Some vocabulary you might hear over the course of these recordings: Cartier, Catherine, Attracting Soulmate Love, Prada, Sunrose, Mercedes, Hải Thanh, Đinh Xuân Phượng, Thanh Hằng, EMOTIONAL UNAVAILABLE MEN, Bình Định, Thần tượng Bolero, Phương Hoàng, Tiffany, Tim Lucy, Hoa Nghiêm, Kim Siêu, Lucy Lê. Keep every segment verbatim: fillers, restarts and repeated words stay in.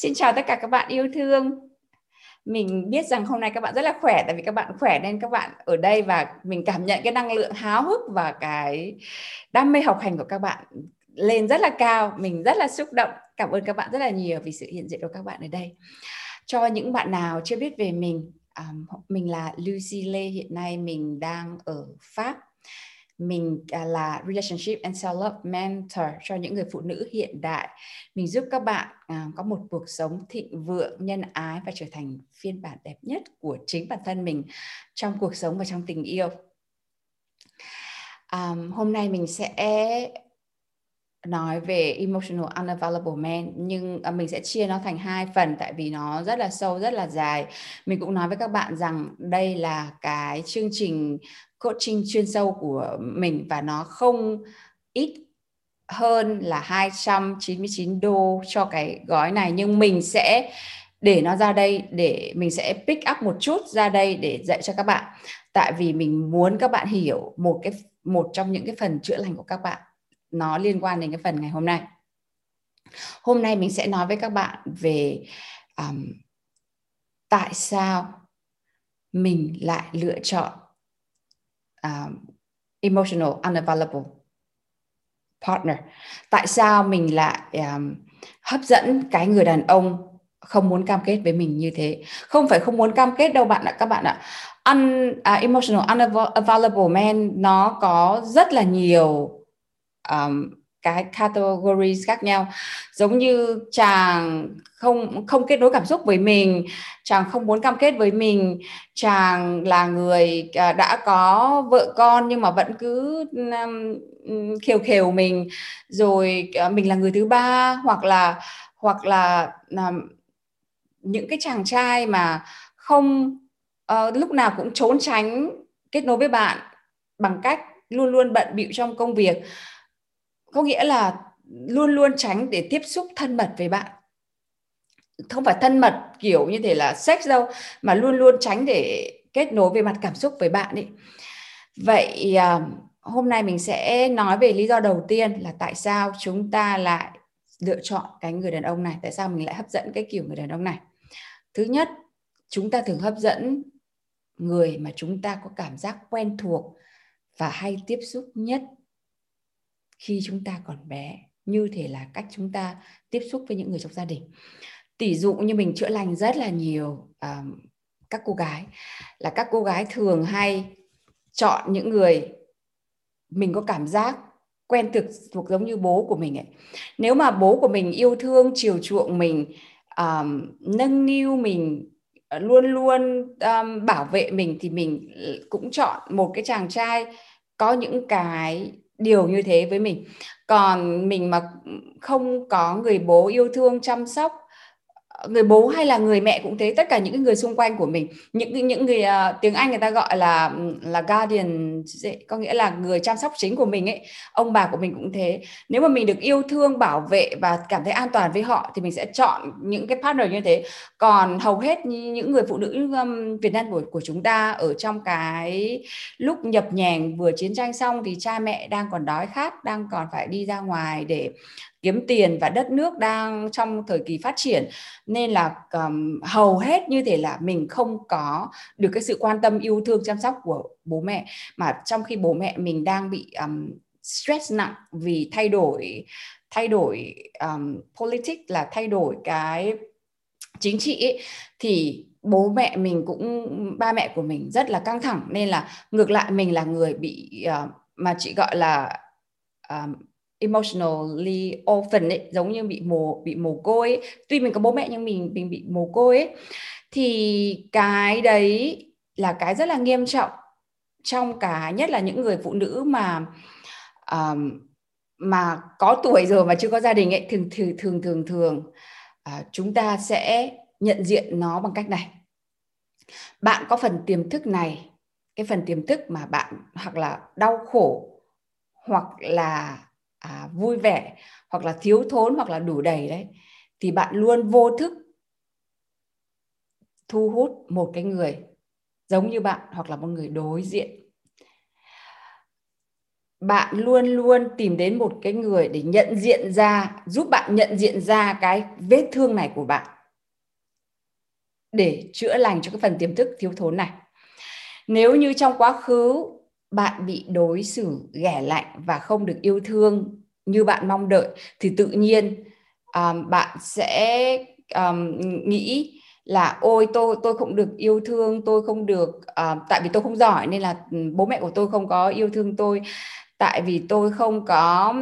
Xin chào tất cả các bạn yêu thương. Mình biết rằng hôm nay các bạn rất là khỏe, tại vì các bạn khỏe nên các bạn ở đây và mình cảm nhận cái năng lượng háo hức và cái đam mê học hành của các bạn lên rất là cao. Mình rất là xúc động. Cảm ơn các bạn rất là nhiều vì sự hiện diện của các bạn ở đây. Cho những bạn nào chưa biết về mình, mình là Lucy Lê, hiện nay mình đang ở Pháp. Mình là Relationship and Self-Love Mentor cho những người phụ nữ hiện đại. Mình giúp các bạn có một cuộc sống thịnh vượng, nhân ái và trở thành phiên bản đẹp nhất của chính bản thân mình trong cuộc sống và trong tình yêu. um, Hôm nay mình sẽ nói về Emotional Unavailable Men, nhưng mình sẽ chia nó thành hai phần tại vì nó rất là sâu, rất là dài. Mình cũng nói với các bạn rằng đây là cái chương trình coaching chuyên sâu của mình và nó không ít hơn là hai trăm chín mươi chín đô cho cái gói này, nhưng mình sẽ để nó ra đây để mình sẽ pick up một chút ra đây để dạy cho các bạn, tại vì mình muốn các bạn hiểu một cái một trong những cái phần chữa lành của các bạn nó liên quan đến cái phần ngày hôm nay. Hôm nay mình sẽ nói với các bạn về um, tại sao mình lại lựa chọn Um, emotional unavailable partner. Tại sao mình lại um, hấp dẫn cái người đàn ông không muốn cam kết với mình như thế? Không phải không muốn cam kết đâu bạn ạ, các bạn ạ. Un, uh, emotional unavailable man nó có rất là nhiều um, cái categories khác nhau, giống như chàng không không kết nối cảm xúc với mình, chàng không muốn cam kết với mình, chàng là người đã có vợ con nhưng mà vẫn cứ um, khều khều mình, rồi mình là người thứ ba, hoặc là hoặc là um, những cái chàng trai mà không uh, lúc nào cũng trốn tránh kết nối với bạn bằng cách luôn luôn bận bịu trong công việc. Có nghĩa là luôn luôn tránh để tiếp xúc thân mật với bạn. Không phải thân mật kiểu như thế là sex đâu, mà luôn luôn tránh để kết nối về mặt cảm xúc với bạn ấy. Vậy hôm nay mình sẽ nói về lý do đầu tiên là tại sao chúng ta lại lựa chọn cái người đàn ông này, tại sao mình lại hấp dẫn cái kiểu người đàn ông này. Thứ nhất, chúng ta thường hấp dẫn người mà chúng ta có cảm giác quen thuộc và hay tiếp xúc nhất khi chúng ta còn bé. Như thế là cách chúng ta tiếp xúc với những người trong gia đình. Tỷ dụ như mình chữa lành rất là nhiều um, các cô gái, là các cô gái thường hay chọn những người mình có cảm giác quen thuộc, thuộc giống như bố của mình ấy. Nếu mà bố của mình yêu thương, chiều chuộng mình, um, nâng niu mình, luôn luôn um, bảo vệ mình, thì mình cũng chọn một cái chàng trai có những cái điều như thế với mình. Còn mình mà không có người bố yêu thương, chăm sóc, người bố hay là người mẹ cũng thế, tất cả những người xung quanh của mình, những những người uh, tiếng Anh người ta gọi là là guardian, có nghĩa là người chăm sóc chính của mình ấy, ông bà của mình cũng thế. Nếu mà mình được yêu thương, bảo vệ và cảm thấy an toàn với họ thì mình sẽ chọn những cái partner như thế. Còn hầu hết những người phụ nữ Việt Nam của của chúng ta ở trong cái lúc nhập nhèng vừa chiến tranh xong thì cha mẹ đang còn đói khát, đang còn phải đi ra ngoài để kiếm tiền, và đất nước đang trong thời kỳ phát triển, nên là um, hầu hết như thế là mình không có được cái sự quan tâm, yêu thương, chăm sóc của bố mẹ, mà trong khi bố mẹ mình đang bị um, stress nặng vì thay đổi thay đổi um, politics, là thay đổi cái chính trị ấy, thì bố mẹ mình cũng, ba mẹ của mình rất là căng thẳng, nên là ngược lại mình là người bị uh, mà chị gọi là um, emotionally orphan ấy, giống như bị mồ bị mồ côi ấy. Tuy mình có bố mẹ nhưng mình mình bị mồ côi ấy. Thì cái đấy là cái rất là nghiêm trọng trong cái, nhất là những người phụ nữ mà um, mà có tuổi rồi mà chưa có gia đình ấy, thường thường thường thường, thường à, chúng ta sẽ nhận diện nó bằng cách này. Bạn có phần tiềm thức này, cái phần tiềm thức mà bạn hoặc là đau khổ, hoặc là à, vui vẻ, hoặc là thiếu thốn, hoặc là đủ đầy đấy, thì bạn luôn vô thức thu hút một cái người giống như bạn hoặc là một người đối diện. Bạn luôn luôn tìm đến một cái người để nhận diện ra, giúp bạn nhận diện ra cái vết thương này của bạn, để chữa lành cho cái phần tiềm thức thiếu thốn này. Nếu như trong quá khứ bạn bị đối xử ghẻ lạnh và không được yêu thương như bạn mong đợi, thì tự nhiên um, bạn sẽ um, nghĩ là ôi tôi tôi không được yêu thương, tôi không được uh, tại vì tôi không giỏi nên là bố mẹ của tôi không có yêu thương tôi, tại vì tôi không có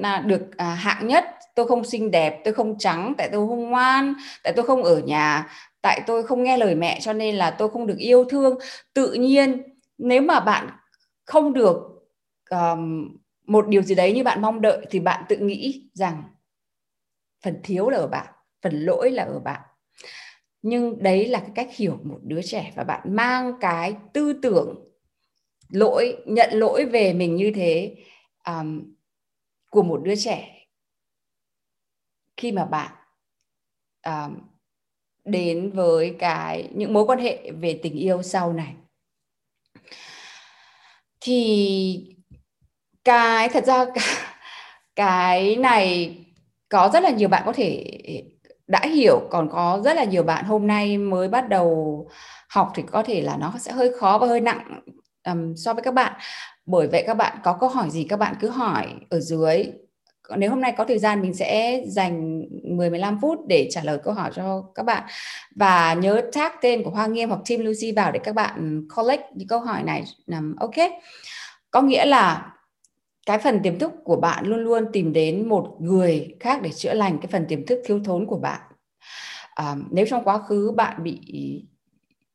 uh, được uh, hạng nhất, tôi không xinh đẹp, tôi không trắng, tại tôi không ngoan, tại tôi không ở nhà, tại tôi không nghe lời mẹ cho nên là tôi không được yêu thương. Tự nhiên nếu mà bạn không được uh, một điều gì đấy như bạn mong đợi thì bạn tự nghĩ rằng phần thiếu là ở bạn, phần lỗi là ở bạn. Nhưng đấy là cái cách hiểu một đứa trẻ, và bạn mang cái tư tưởng lỗi, nhận lỗi về mình như thế um, của một đứa trẻ khi mà bạn um, đến với cái những mối quan hệ về tình yêu sau này. Thì cái thật ra cái này có rất là nhiều bạn có thể đã hiểu, còn có rất là nhiều bạn hôm nay mới bắt đầu học thì có thể là nó sẽ hơi khó và hơi nặng um, so với các bạn. Bởi vậy các bạn có câu hỏi gì các bạn cứ hỏi ở dưới. Nếu hôm nay có thời gian mình sẽ dành mười đến mười lăm phút để trả lời câu hỏi cho các bạn. Và nhớ tag tên của Hoa Nghiêm hoặc Tim Lucy vào để các bạn collect những câu hỏi này. um, Ok, có nghĩa là cái phần tiềm thức của bạn luôn luôn tìm đến một người khác để chữa lành cái phần tiềm thức thiếu thốn của bạn. À, nếu trong quá khứ bạn bị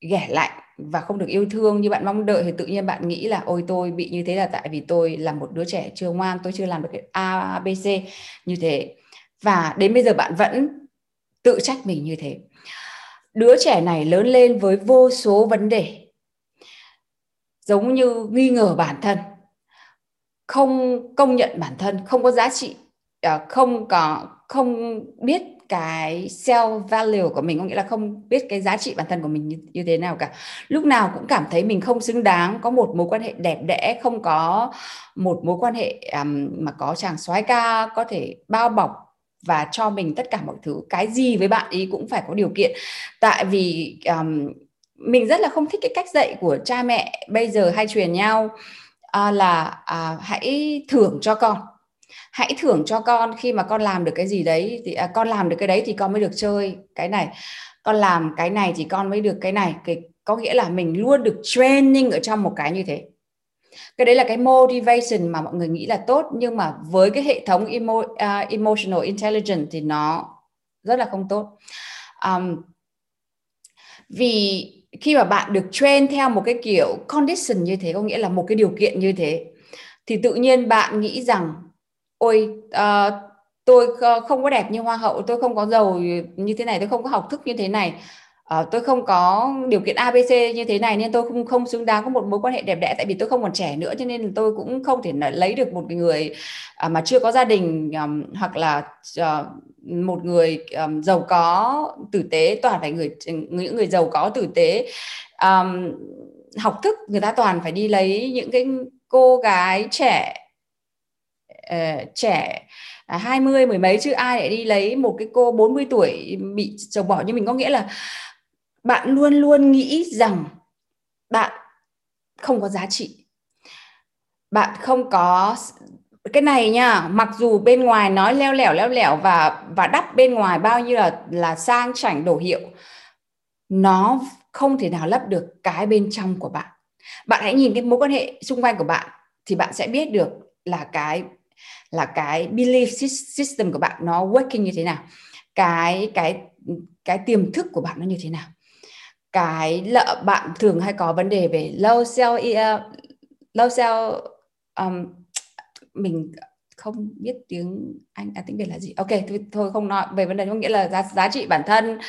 ghẻ lạnh và không được yêu thương như bạn mong đợi thì tự nhiên bạn nghĩ là ôi tôi bị như thế là tại vì tôi là một đứa trẻ chưa ngoan, tôi chưa làm được cái A, B, C như thế. Và đến bây giờ bạn vẫn tự trách mình như thế. Đứa trẻ này lớn lên với vô số vấn đề, giống như nghi ngờ bản thân, không công nhận bản thân, không có giá trị, không có không biết cái self value của mình, có nghĩa là không biết cái giá trị bản thân của mình như, như thế nào cả. Lúc nào cũng cảm thấy mình không xứng đáng có một mối quan hệ đẹp đẽ, không có một mối quan hệ um, mà có chàng soái ca có thể bao bọc và cho mình tất cả mọi thứ. Cái gì với bạn ý cũng phải có điều kiện. Tại vì um, mình rất là không thích cái cách dạy của cha mẹ bây giờ hay truyền nhau. À, là à, hãy thưởng cho con, hãy thưởng cho con khi mà con làm được cái gì đấy thì à, con làm được cái đấy thì con mới được chơi cái này, con làm cái này thì con mới được cái này. Cái, có nghĩa là mình luôn được training ở trong một cái như thế. Cái đấy là cái motivation mà mọi người nghĩ là tốt, nhưng mà với cái hệ thống emo, uh, emotional intelligence thì nó rất là không tốt. Um, vì khi mà bạn được train theo một cái kiểu condition như thế, có nghĩa là một cái điều kiện như thế, thì tự nhiên bạn nghĩ rằng ôi uh, tôi không có đẹp như hoa hậu, tôi không có giàu như thế này, tôi không có học thức như thế này, uh, tôi không có điều kiện a bê xê như thế này, nên tôi không, không xứng đáng có một mối quan hệ đẹp đẽ. Tại vì tôi không còn trẻ nữa cho nên tôi cũng không thể lấy được một người uh, mà chưa có gia đình, um, hoặc là uh, một người um, giàu có tử tế. Toàn phải người những người giàu có tử tế, um, học thức, người ta toàn phải đi lấy những cái cô gái trẻ uh, trẻ hai mươi mười mấy, chứ ai lại đi lấy một cái cô bốn mươi tuổi bị chồng bỏ như mình. Có nghĩa là bạn luôn luôn nghĩ rằng bạn không có giá trị, bạn không có cái này nha. Mặc dù bên ngoài nói leo lẻo leo lẻo và và đắp bên ngoài bao nhiêu là là sang chảnh đồ hiệu, nó không thể nào lấp được cái bên trong của bạn. Bạn hãy nhìn cái mối quan hệ xung quanh của bạn thì bạn sẽ biết được là cái là cái belief system của bạn nó working như thế nào, cái cái cái tiềm thức của bạn nó như thế nào. Cái lợ bạn thường hay có vấn đề về low self low self um, mình không biết tiếng Anh, à, tiếng Việt là gì. Ok, thôi, thôi không nói về vấn đề, có nghĩa là giá, giá trị bản thân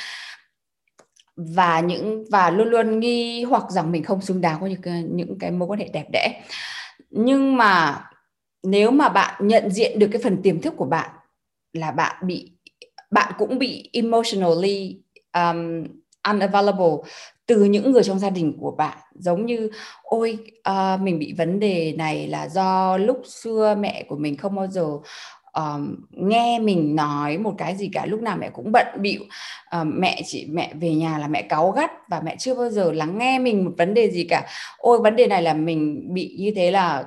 và những và luôn luôn nghi hoặc rằng mình không xứng đáng có những cái, những cái mối quan hệ đẹp đẽ. Nhưng mà nếu mà bạn nhận diện được cái phần tiềm thức của bạn là bạn bị bạn cũng bị emotionally um, unavailable từ những người trong gia đình của bạn, giống như ôi uh, mình bị vấn đề này là do lúc xưa mẹ của mình không bao giờ um, nghe mình nói một cái gì cả, lúc nào mẹ cũng bận bịu, uh, mẹ chỉ mẹ về nhà là mẹ cáu gắt và mẹ chưa bao giờ lắng nghe mình một vấn đề gì cả. Ôi vấn đề này là mình bị như thế, là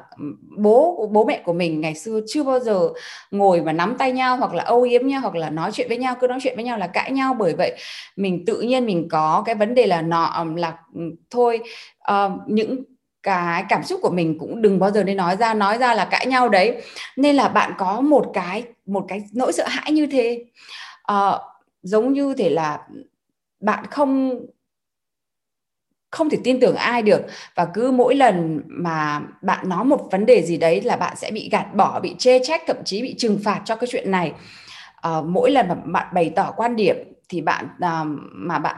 bố bố mẹ của mình ngày xưa chưa bao giờ ngồi mà nắm tay nhau hoặc là âu yếm nhau hoặc là nói chuyện với nhau, cứ nói chuyện với nhau là cãi nhau. Bởi vậy mình tự nhiên mình có cái vấn đề là nọ là thôi uh, những cái cảm xúc của mình cũng đừng bao giờ nên nói ra, nói ra là cãi nhau đấy. Nên là bạn có một cái một cái nỗi sợ hãi như thế, à, giống như thế là bạn không không thể tin tưởng ai được, và cứ mỗi lần mà bạn nói một vấn đề gì đấy là bạn sẽ bị gạt bỏ, bị chê trách, thậm chí bị trừng phạt cho cái chuyện này. À, mỗi lần mà bạn bày tỏ quan điểm thì bạn à, mà bạn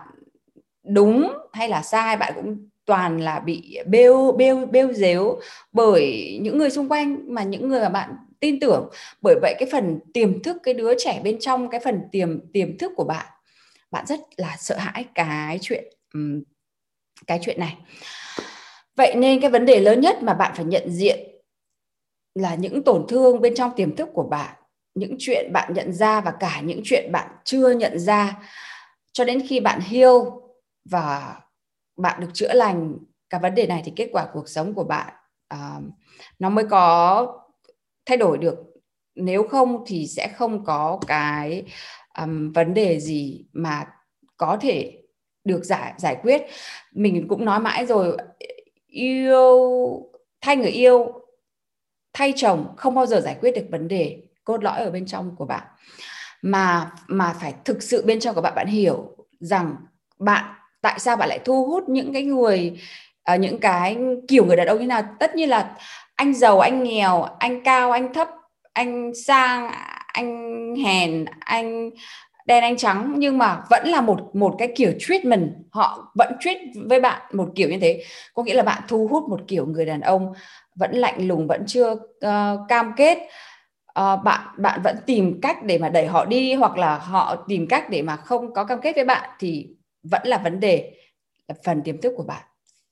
đúng hay là sai, bạn cũng toàn là bị bêu bêu bêu dếu bởi những người xung quanh mà những người mà bạn tin tưởng. Bởi vậy cái phần tiềm thức, cái đứa trẻ bên trong, cái phần tiềm tiềm thức của bạn, bạn rất là sợ hãi cái chuyện cái chuyện này. Vậy nên cái vấn đề lớn nhất mà bạn phải nhận diện là những tổn thương bên trong tiềm thức của bạn, những chuyện bạn nhận ra và cả những chuyện bạn chưa nhận ra, cho đến khi bạn heal và bạn được chữa lành cái vấn đề này thì kết quả cuộc sống của bạn uh, nó mới có thay đổi được. Nếu không thì sẽ không có cái um, vấn đề gì mà có thể được giải, giải quyết. Mình cũng nói mãi rồi, yêu thay người yêu, thay chồng không bao giờ giải quyết được vấn đề cốt lõi ở bên trong của bạn, mà, mà phải thực sự bên trong của bạn, bạn hiểu rằng bạn tại sao bạn lại thu hút những cái người, uh, những cái kiểu người đàn ông như nào. Tất nhiên là anh giàu, anh nghèo, anh cao, anh thấp, anh sang, anh hèn, anh đen, anh trắng, nhưng mà vẫn là một, một cái kiểu treatment. Họ vẫn treat với bạn một kiểu như thế. Có nghĩa là bạn thu hút một kiểu người đàn ông vẫn lạnh lùng, vẫn chưa uh, cam kết. Uh, bạn bạn vẫn tìm cách để mà đẩy họ đi, hoặc là họ tìm cách để mà không có cam kết với bạn, thì vẫn là vấn đề là phần tiềm thức của bạn,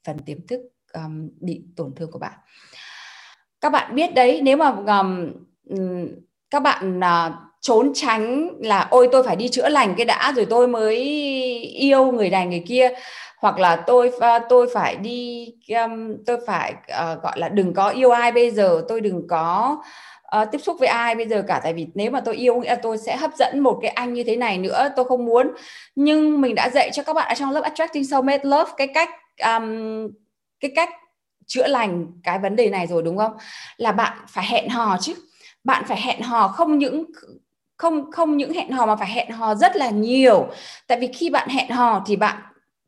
phần tiềm thức um, bị tổn thương của bạn. Các bạn biết đấy, nếu mà um, các bạn uh, trốn tránh là ôi tôi phải đi chữa lành cái đã rồi tôi mới yêu người này người kia, hoặc là tôi uh, tôi phải đi um, tôi phải uh, gọi là đừng có yêu ai bây giờ, tôi đừng có Uh, tiếp xúc với ai bây giờ cả, tại vì nếu mà tôi yêu nghĩa là tôi sẽ hấp dẫn một cái anh như thế này nữa, tôi không muốn. Nhưng mình đã dạy cho các bạn ở trong lớp Attracting Soulmate Love cái cách um, cái cách chữa lành cái vấn đề này rồi, đúng không? Là bạn phải hẹn hò chứ. Bạn phải hẹn hò không những không không những hẹn hò mà phải hẹn hò rất là nhiều. Tại vì khi bạn hẹn hò thì bạn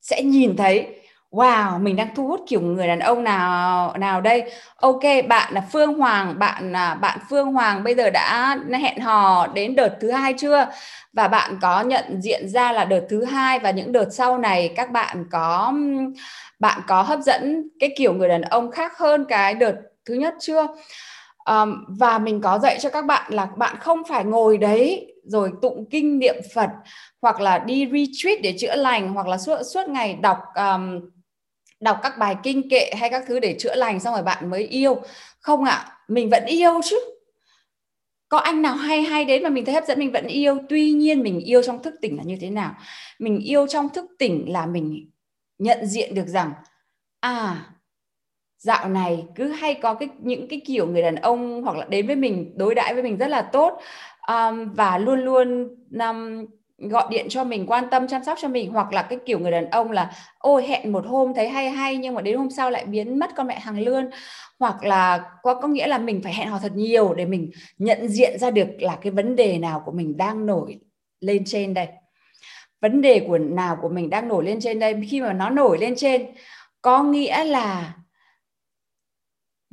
sẽ nhìn thấy wow, mình đang thu hút kiểu người đàn ông nào nào đây. Ok, bạn là Phương Hoàng, bạn bạn Phương Hoàng bây giờ đã hẹn hò đến đợt thứ hai chưa? Và bạn có nhận diện ra là đợt thứ hai và những đợt sau này các bạn có bạn có hấp dẫn cái kiểu người đàn ông khác hơn cái đợt thứ nhất chưa? Um, và mình có dạy cho các bạn là bạn không phải ngồi đấy rồi tụng kinh niệm Phật hoặc là đi retreat để chữa lành, hoặc là suốt suốt ngày đọc um, đọc các bài kinh kệ hay các thứ để chữa lành xong rồi bạn mới yêu. Không ạ, à, mình vẫn yêu chứ. Có anh nào hay hay đến mà mình thấy hấp dẫn mình vẫn yêu. Tuy nhiên mình yêu trong thức tỉnh là như thế nào? Mình yêu trong thức tỉnh là mình nhận diện được rằng à, dạo này cứ hay có cái, những cái kiểu người đàn ông hoặc là đến với mình, đối đãi với mình rất là tốt, um, và luôn luôn um, gọi điện cho mình, quan tâm chăm sóc cho mình, hoặc là cái kiểu người đàn ông là ôi hẹn một hôm thấy hay hay nhưng mà đến hôm sau lại biến mất con mẹ hàng lươn. Hoặc là có, có nghĩa là mình phải hẹn hò thật nhiều để mình nhận diện ra được là cái vấn đề nào của mình đang nổi lên trên đây. Vấn đề của nào của mình đang nổi lên trên đây, khi mà nó nổi lên trên có nghĩa là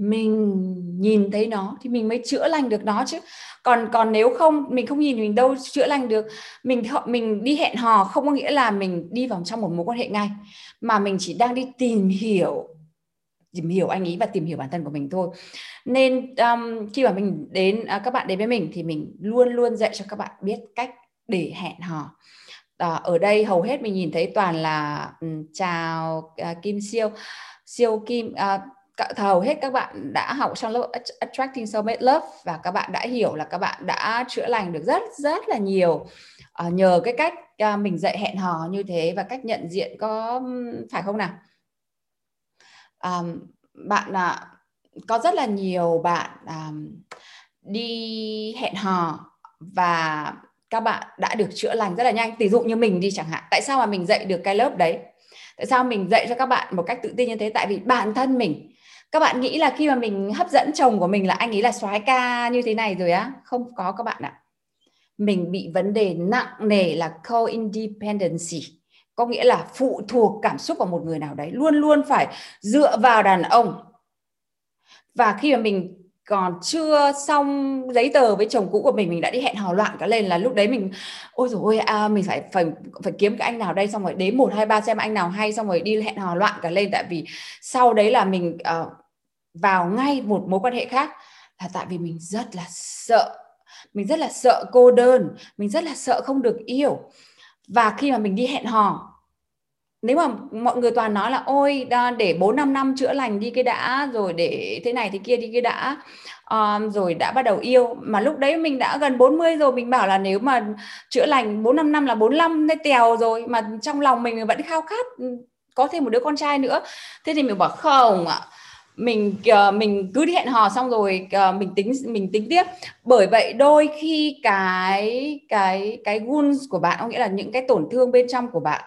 mình nhìn thấy nó thì mình mới chữa lành được nó chứ. Còn còn nếu không, mình không nhìn mình đâu chữa lành được. Mình mình đi hẹn hò không có nghĩa là mình đi vào trong một mối quan hệ ngay, mà mình chỉ đang đi tìm hiểu tìm hiểu anh ấy và tìm hiểu bản thân của mình thôi. Nên um, khi mà mình đến uh, các bạn đến với mình thì mình luôn luôn dạy cho các bạn biết cách để hẹn hò. Uh, ở đây hầu hết mình nhìn thấy toàn là um, chào uh, Kim Siêu, Siêu Kim. Uh, Hầu hết các bạn đã học trong lớp Attracting Soulmate Love và các bạn đã hiểu là các bạn đã chữa lành được rất rất là nhiều nhờ cái cách mình dạy hẹn hò như thế và cách nhận diện, có phải không nào? À, bạn có rất là nhiều bạn à, đi hẹn hò và các bạn đã được chữa lành rất là nhanh. Ví dụ như mình đi chẳng hạn, tại sao mà mình dạy được cái lớp đấy? Tại sao mình dạy cho các bạn một cách tự tin như thế? Tại vì bản thân mình, các bạn nghĩ là khi mà mình hấp dẫn chồng của mình là anh ấy là soái ca như thế này rồi á? Không có các bạn ạ. Mình bị vấn đề nặng nề là co-independency, có nghĩa là phụ thuộc cảm xúc vào một người nào đấy, luôn luôn phải dựa vào đàn ông. Và khi mà mình còn chưa xong giấy tờ với chồng cũ của mình, mình đã đi hẹn hò loạn cả lên, là lúc đấy mình ôi dồi ôi à, mình phải, phải phải kiếm cái anh nào đây, xong rồi đến một hai ba xem anh nào hay, xong rồi đi hẹn hò loạn cả lên. Tại vì sau đấy là mình uh, vào ngay một mối quan hệ khác, là tại vì mình rất là sợ, mình rất là sợ cô đơn, mình rất là sợ không được yêu. Và khi mà mình đi hẹn hò, nếu mà mọi người toàn nói là ôi để bốn năm năm chữa lành đi cái đã, rồi để thế này thế kia đi cái đã, um, rồi đã bắt đầu yêu. Mà lúc đấy mình đã gần bốn mươi rồi, mình bảo là nếu mà chữa lành bốn năm năm là bốn mươi lăm thế tèo rồi, mà trong lòng mình vẫn khao khát có thêm một đứa con trai nữa. Thế thì mình bảo không ạ, mình mình cứ đi hẹn hò xong rồi mình tính mình tính tiếp. Bởi vậy đôi khi cái cái cái wounds của bạn, có nghĩa là những cái tổn thương bên trong của bạn,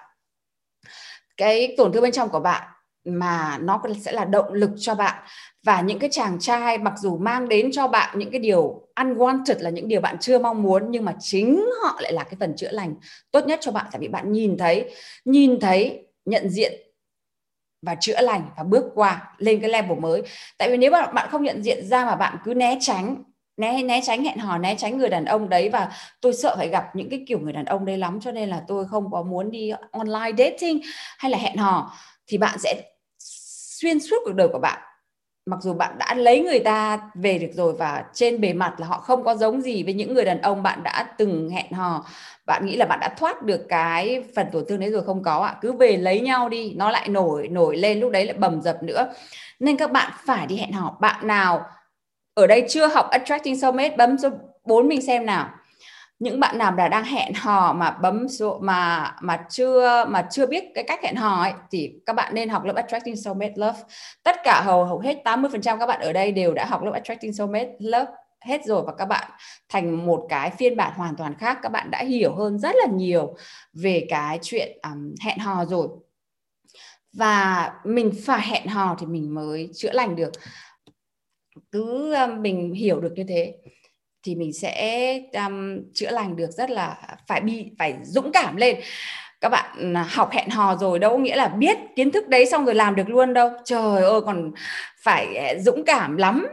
cái tổn thương bên trong của bạn mà nó sẽ là động lực cho bạn. Và những cái chàng trai mặc dù mang đến cho bạn những cái điều unwanted, là những điều bạn chưa mong muốn, nhưng mà chính họ lại là cái phần chữa lành tốt nhất cho bạn. Tại vì bạn nhìn thấy, nhìn thấy, nhận diện và chữa lành và bước qua lên cái level mới. Tại vì nếu bạn, bạn không nhận diện ra mà bạn cứ né tránh, Né, né tránh hẹn hò, né tránh người đàn ông đấy, và tôi sợ phải gặp những cái kiểu người đàn ông đấy lắm, cho nên là tôi không có muốn đi online dating hay là hẹn hò, thì bạn sẽ xuyên suốt cuộc đời của bạn. Mặc dù bạn đã lấy người ta về được rồi, và trên bề mặt là họ không có giống gì với những người đàn ông bạn đã từng hẹn hò, bạn nghĩ là bạn đã thoát được cái phần tổn thương đấy rồi, không có ạ. Cứ về lấy nhau đi, nó lại nổi nổi lên, lúc đấy lại bầm dập nữa. Nên các bạn phải đi hẹn hò. Bạn nào ở đây chưa học Attracting Soulmate, bấm số bốn mình xem nào. Những bạn nào đã đang hẹn hò mà bấm số mà mà chưa mà chưa biết cái cách hẹn hò ấy, thì các bạn nên học lớp Attracting Soulmate Love. Tất cả hầu hầu hết tám mươi phần trăm các bạn ở đây đều đã học lớp Attracting Soulmate Love hết rồi, và các bạn thành một cái phiên bản hoàn toàn khác, các bạn đã hiểu hơn rất là nhiều về cái chuyện um, hẹn hò rồi. Và mình phải hẹn hò thì mình mới chữa lành được. Cứ mình hiểu được như thế thì mình sẽ um, chữa lành được rất là, phải bị phải dũng cảm lên. Các bạn học hẹn hò rồi đâu có nghĩa là biết kiến thức đấy xong rồi làm được luôn đâu. Trời ơi, còn phải dũng cảm lắm,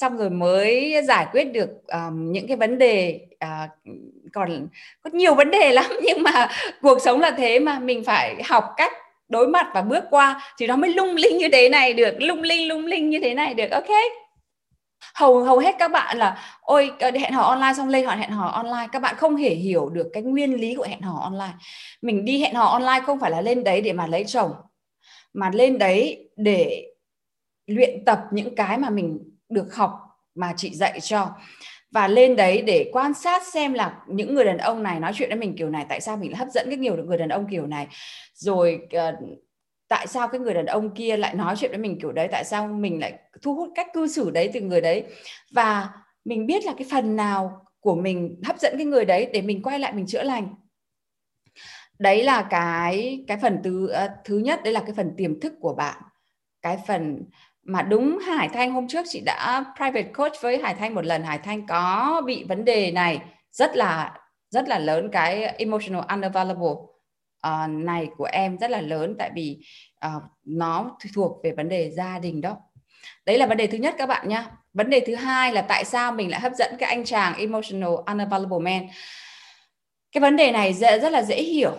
xong rồi mới giải quyết được um, những cái vấn đề. Uh, còn có nhiều vấn đề lắm, nhưng mà cuộc sống là thế mà, mình phải học cách đối mặt và bước qua thì nó mới lung linh như thế này được, lung linh lung linh như thế này được. Ok, hầu hầu hết các bạn là ôi hẹn hò online xong lên họ hẹn hò online, các bạn không hề hiểu được cái nguyên lý của hẹn hò online. Mình đi hẹn hò online không phải là lên đấy để mà lấy chồng, mà lên đấy để luyện tập những cái mà mình được học mà chị dạy cho, và lên đấy để quan sát xem là những người đàn ông này nói chuyện với mình kiểu này, tại sao mình lại hấp dẫn rất nhiều được người đàn ông kiểu này, rồi uh, tại sao cái người đàn ông kia lại nói chuyện với mình kiểu đấy, tại sao mình lại thu hút cách cư xử đấy từ người đấy, và mình biết là cái phần nào của mình hấp dẫn cái người đấy để mình quay lại mình chữa lành. Đấy là cái cái phần thứ uh, thứ nhất, đấy là cái phần tiềm thức của bạn, cái phần mà đúng Hải Thanh hôm trước chị đã private coach với Hải Thanh một lần. Hải Thanh có bị vấn đề này rất là rất là lớn, cái emotional unavailable uh, này của em rất là lớn, tại vì uh, nó thuộc về vấn đề gia đình đó. Đấy là vấn đề thứ nhất các bạn nhé. Vấn đề thứ hai là tại sao mình lại hấp dẫn cái anh chàng Emotional Unavailable Man. Cái vấn đề này dễ, rất là dễ hiểu.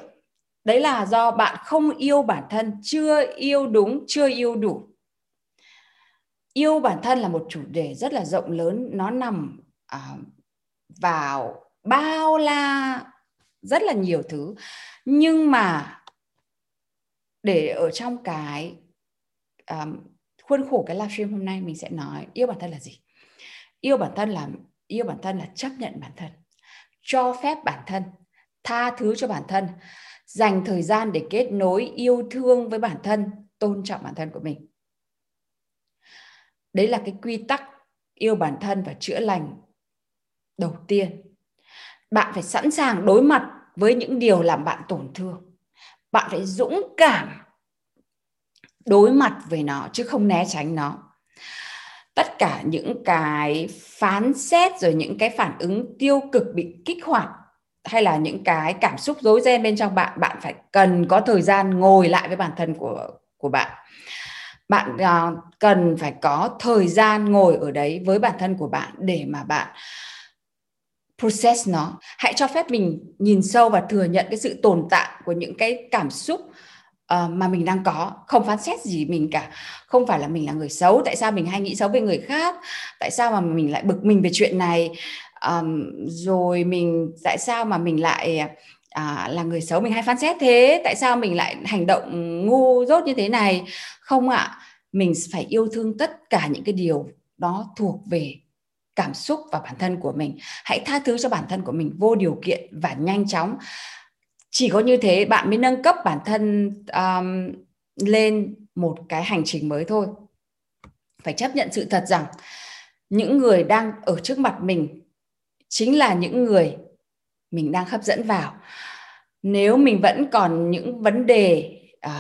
Đấy là do bạn không yêu bản thân, chưa yêu đúng, chưa yêu đủ. Yêu bản thân là một chủ đề rất là rộng lớn. Nó nằm uh, vào bao la rất là nhiều thứ. Nhưng mà để ở trong cái um, khuôn khổ cái livestream hôm nay, mình sẽ nói yêu bản thân là gì. Yêu bản thân là yêu bản thân là chấp nhận bản thân, cho phép bản thân, tha thứ cho bản thân, dành thời gian để kết nối yêu thương với bản thân, tôn trọng bản thân của mình. Đấy là cái quy tắc yêu bản thân và chữa lành đầu tiên. Bạn phải sẵn sàng đối mặt với những điều làm bạn tổn thương. Bạn phải dũng cảm đối mặt với nó chứ không né tránh nó. Tất cả những cái phán xét rồi những cái phản ứng tiêu cực bị kích hoạt hay là những cái cảm xúc rối ren bên trong bạn, bạn phải cần có thời gian ngồi lại với bản thân của, của bạn. Bạn uh, cần phải có thời gian ngồi ở đấy với bản thân của bạn để mà bạn process nó. Hãy cho phép mình nhìn sâu và thừa nhận cái sự tồn tại của những cái cảm xúc uh, mà mình đang có. Không phán xét gì mình cả. Không phải là mình là người xấu. Tại sao mình hay nghĩ xấu về người khác? Tại sao mà mình lại bực mình về chuyện này? Um, rồi mình tại sao mà mình lại à, là người xấu, mình hay phán xét thế? Tại sao mình lại hành động ngu dốt như thế này? Không ạ. À, mình phải yêu thương tất cả những cái điều đó thuộc về cảm xúc và bản thân của mình. Hãy tha thứ cho bản thân của mình vô điều kiện và nhanh chóng. Chỉ có như thế bạn mới nâng cấp bản thân um, lên một cái hành trình mới thôi. Phải chấp nhận sự thật rằng những người đang ở trước mặt mình chính là những người mình đang hấp dẫn vào. Nếu mình vẫn còn những vấn đề uh,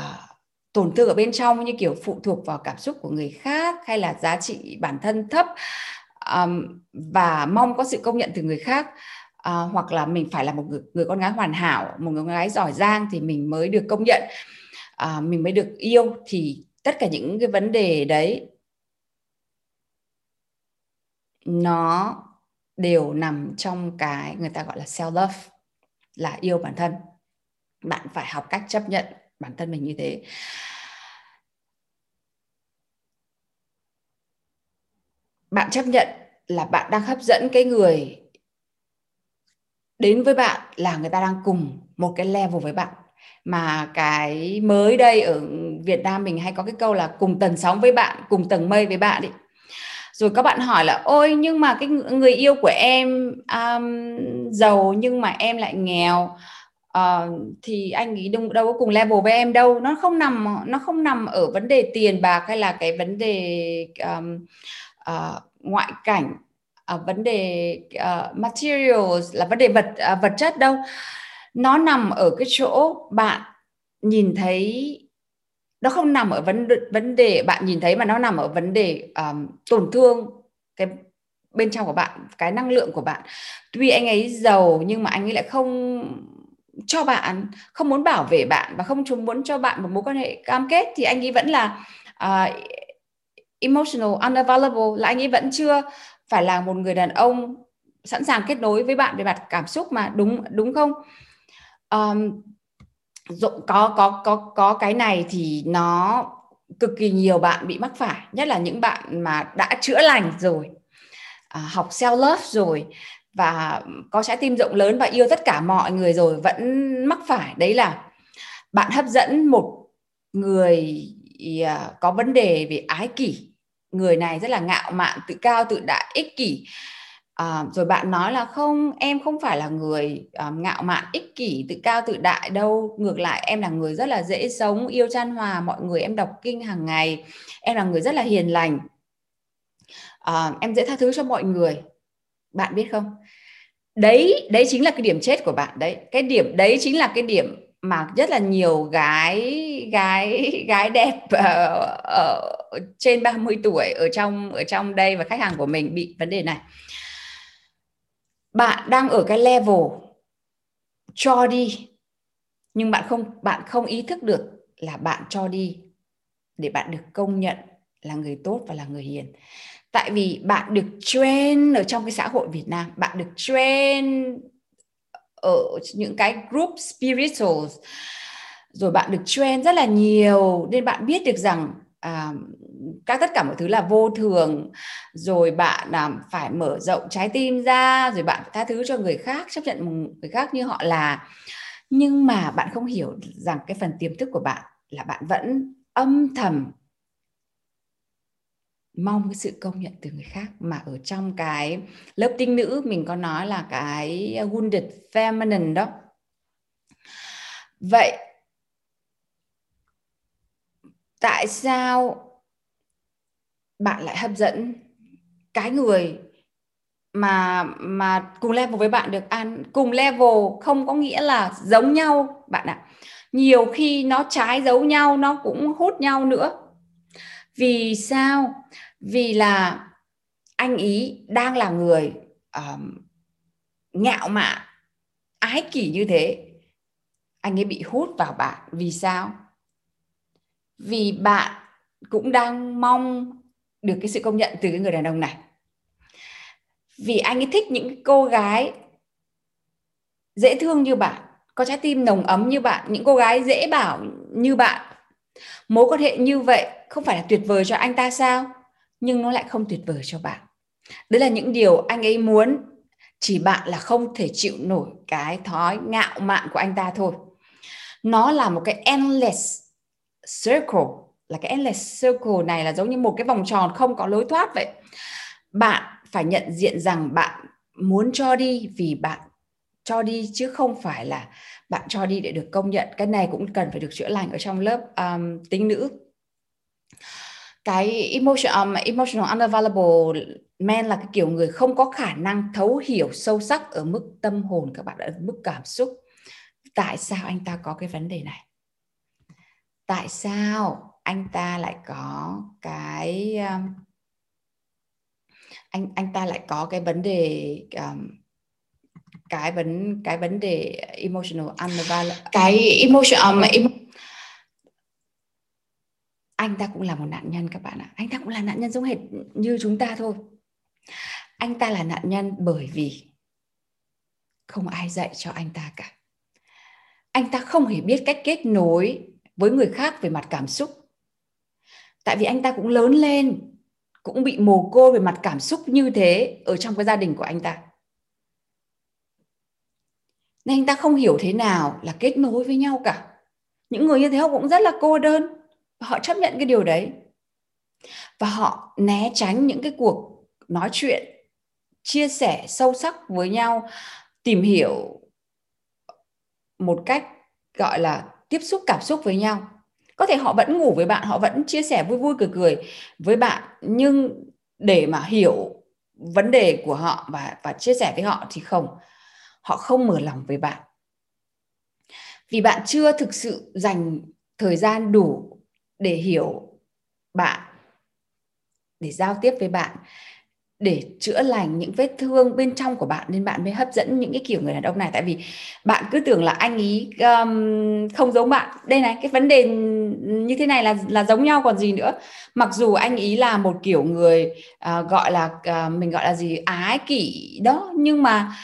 tổn thương ở bên trong như kiểu phụ thuộc vào cảm xúc của người khác hay là giá trị bản thân thấp, Um, và mong có sự công nhận từ người khác, uh, hoặc là mình phải là một người, người con gái hoàn hảo, một người con gái giỏi giang thì mình mới được công nhận, uh, mình mới được yêu, thì tất cả những cái vấn đề đấy nó đều nằm trong cái người ta gọi là self love, là yêu bản thân. Bạn phải học cách chấp nhận bản thân mình như thế. Bạn chấp nhận là bạn đang hấp dẫn cái người đến với bạn là người ta đang cùng một cái level với bạn. Mà cái mới đây ở Việt Nam mình hay có cái câu là cùng tần sóng với bạn, cùng tầng mây với bạn ấy. Rồi các bạn hỏi là ôi nhưng mà cái người yêu của em um, giàu nhưng mà em lại nghèo, uh, thì anh ấy đâu, đâu có cùng level với em đâu. Nó không nằm, nó không nằm ở vấn đề tiền bạc hay là cái vấn đề... Um, Uh, ngoại cảnh, uh, vấn đề uh, materials là vấn đề vật uh, vật chất đâu. Nó nằm ở cái chỗ bạn nhìn thấy. Nó không nằm ở vấn đề, vấn đề bạn nhìn thấy, mà nó nằm ở vấn đề um, tổn thương cái bên trong của bạn, cái năng lượng của bạn. Tuy anh ấy giàu nhưng mà anh ấy lại không cho bạn, không muốn bảo vệ bạn và không muốn cho bạn một mối quan hệ cam kết, thì anh ấy vẫn là uh, emotional unavailable, là anh ấy vẫn chưa phải là một người đàn ông sẵn sàng kết nối với bạn về mặt cảm xúc mà, đúng đúng không? Um, có có có có cái này thì nó cực kỳ nhiều bạn bị mắc phải, nhất là những bạn mà đã chữa lành rồi, uh, học self love rồi và có trái tim rộng lớn và yêu tất cả mọi người rồi vẫn mắc phải. Đấy là bạn hấp dẫn một người có vấn đề về ái kỷ. Người này rất là ngạo mạn, tự cao, tự đại, ích kỷ. À, rồi bạn nói là không, em không phải là người um, ngạo mạn, ích kỷ, tự cao, tự đại đâu. Ngược lại em là người rất là dễ sống, yêu chan hòa mọi người, em đọc kinh hàng ngày, em là người rất là hiền lành, à, em dễ tha thứ cho mọi người. Bạn biết không? Đấy, đấy chính là cái điểm chết của bạn đấy. Cái điểm đấy chính là cái điểm mà rất là nhiều gái gái gái đẹp uh, uh, trên ba mươi tuổi ở trong ở trong đây và khách hàng của mình bị vấn đề này. Bạn đang ở cái level cho đi nhưng bạn không bạn không ý thức được là bạn cho đi để bạn được công nhận là người tốt và là người hiền. Tại vì bạn được train ở trong cái xã hội Việt Nam, bạn được train ở những cái group spirituals, rồi bạn được train rất là nhiều, nên bạn biết được rằng à, các tất cả mọi thứ là vô thường, rồi bạn à, phải mở rộng trái tim ra, rồi bạn phải tha thứ cho người khác, chấp nhận người khác như họ là. Nhưng mà bạn không hiểu rằng cái phần tiềm thức của bạn là bạn vẫn âm thầm mong cái sự công nhận từ người khác. Mà ở trong cái lớp tinh nữ mình có nói là cái wounded feminine đó. Vậy tại sao bạn lại hấp dẫn cái người mà mà cùng level với bạn được ăn? Cùng level không có nghĩa là giống nhau bạn ạ. Nhiều khi nó trái dấu nhau, nó cũng hút nhau nữa. Vì sao? Vì là anh ý đang là người uh, ngạo mạn, ái kỷ như thế. Anh ấy bị hút vào bạn. Vì sao? Vì bạn cũng đang mong được cái sự công nhận từ cái người đàn ông này. Vì anh ấy thích những cô gái dễ thương như bạn, có trái tim nồng ấm như bạn, những cô gái dễ bảo như bạn. Mối quan hệ như vậy không phải là tuyệt vời cho anh ta sao? Nhưng nó lại không tuyệt vời cho bạn. Đấy là những điều anh ấy muốn. Chỉ bạn là không thể chịu nổi cái thói ngạo mạn của anh ta thôi. Nó là một cái endless circle. Là cái endless circle này là giống như một cái vòng tròn không có lối thoát vậy. Bạn phải nhận diện rằng bạn muốn cho đi vì bạn cho đi, chứ không phải là bạn cho đi để được công nhận. Cái này cũng cần phải được chữa lành ở trong lớp um, tính nữ. Cái emotion, um, emotional unavailable men là cái kiểu người không có khả năng thấu hiểu sâu sắc ở mức tâm hồn các bạn, ở mức cảm xúc. Tại sao anh ta có cái vấn đề này? Tại sao anh ta lại có cái um, anh anh ta lại có cái vấn đề um, cái vấn cái vấn đề emotional unavailable, cái emotion um, em... anh ta cũng là một nạn nhân các bạn ạ. Anh ta cũng là nạn nhân giống hệt như chúng ta thôi. Anh ta là nạn nhân bởi vì không ai dạy cho anh ta cả. Anh ta không hề biết cách kết nối với người khác về mặt cảm xúc. Tại vì anh ta cũng lớn lên, cũng bị mồ côi về mặt cảm xúc như thế ở trong cái gia đình của anh ta. Nên anh ta không hiểu thế nào là kết nối với nhau cả. Những người như thế họ cũng rất là cô đơn. Và họ chấp nhận cái điều đấy. Và họ né tránh những cái cuộc nói chuyện, chia sẻ sâu sắc với nhau, tìm hiểu một cách gọi là tiếp xúc cảm xúc với nhau. Có thể họ vẫn ngủ với bạn, họ vẫn chia sẻ vui vui cười cười với bạn. Nhưng để mà hiểu vấn đề của họ và, và chia sẻ với họ thì không. Họ không mở lòng với bạn. Vì bạn chưa thực sự dành thời gian đủ để hiểu bạn, để giao tiếp với bạn, để chữa lành những vết thương bên trong của bạn, nên bạn mới hấp dẫn những cái kiểu người đàn ông này. Tại vì bạn cứ tưởng là anh ý um, không giống bạn. Đây này, cái vấn đề như thế này là, là giống nhau còn gì nữa. Mặc dù anh ý là một kiểu người uh, gọi là uh, mình gọi là gì, ái kỷ đó, nhưng mà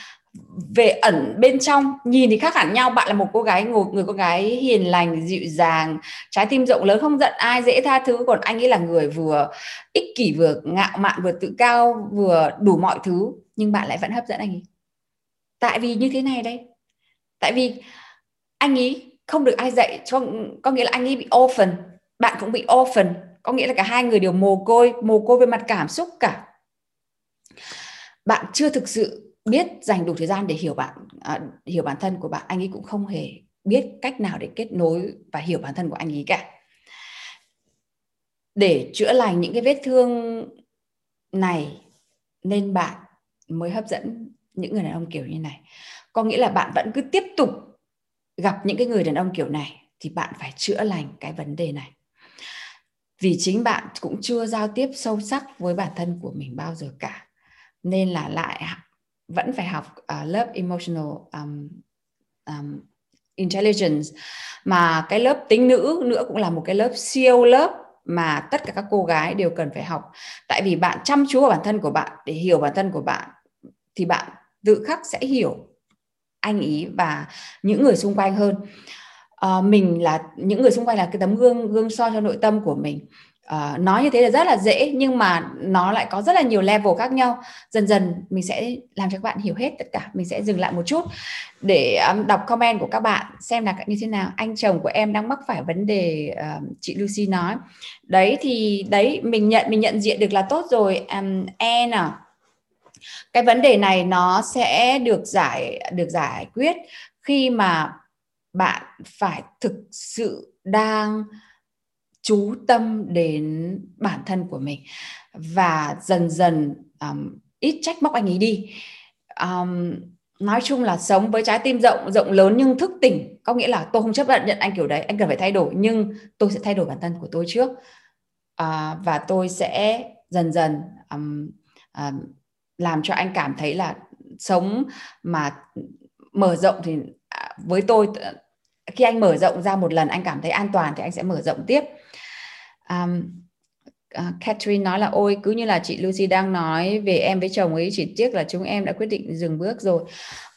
về ẩn bên trong nhìn thì khác hẳn nhau. Bạn là một cô gái, một người cô gái hiền lành, dịu dàng, trái tim rộng lớn, không giận ai, dễ tha thứ. Còn anh ấy là người vừa ích kỷ, vừa ngạo mạn, vừa tự cao, vừa đủ mọi thứ. Nhưng bạn lại vẫn hấp dẫn anh ấy. Tại vì như thế này đây. Tại vì anh ấy không được ai dạy cho, có nghĩa là anh ấy bị orphan, bạn cũng bị orphan. Có nghĩa là cả hai người đều mồ côi, mồ côi về mặt cảm xúc cả. Bạn chưa thực sự biết dành đủ thời gian để hiểu bạn, à, hiểu bản thân của bạn. Anh ấy cũng không hề biết cách nào để kết nối và hiểu bản thân của anh ấy cả. Để chữa lành những cái vết thương này nên bạn mới hấp dẫn những người đàn ông kiểu như này. Có nghĩa là bạn vẫn cứ tiếp tục gặp những cái người đàn ông kiểu này thì bạn phải chữa lành cái vấn đề này. Vì chính bạn cũng chưa giao tiếp sâu sắc với bản thân của mình bao giờ cả. Nên là lại vẫn phải học uh, lớp emotional um, um, intelligence. Mà cái lớp tính nữ nữa cũng là một cái lớp siêu lớp mà tất cả các cô gái đều cần phải học. Tại vì bạn chăm chú vào bản thân của bạn, để hiểu bản thân của bạn, thì bạn tự khắc sẽ hiểu anh ý và những người xung quanh hơn. À, mình là những người xung quanh là cái tấm gương gương soi cho nội tâm của mình. À, nói như thế là rất là dễ, nhưng mà nó lại có rất là nhiều level khác nhau. Dần dần mình sẽ làm cho các bạn hiểu hết tất cả. Mình sẽ dừng lại một chút để um, đọc comment của các bạn xem là như thế nào. Anh chồng của em đang mắc phải vấn đề uh, chị Lucy nói. Đấy thì đấy mình nhận mình nhận diện được là tốt rồi. um, En à, cái vấn đề này nó sẽ được giải được giải quyết khi mà bạn phải thực sự đang chú tâm đến bản thân của mình và dần dần um, ít trách móc anh ấy đi. Um, nói chung là sống với trái tim rộng rộng lớn nhưng thức tỉnh, có nghĩa là tôi không chấp nhận anh kiểu đấy, anh cần phải thay đổi, nhưng tôi sẽ thay đổi bản thân của tôi trước, uh, và tôi sẽ dần dần um, um, làm cho anh cảm thấy là sống mà mở rộng thì với tôi, khi anh mở rộng ra một lần anh cảm thấy an toàn thì anh sẽ mở rộng tiếp. um, uh, Catherine nói là ôi cứ như là chị Lucy đang nói về em với chồng ấy, chỉ tiếc là chúng em đã quyết định dừng bước rồi.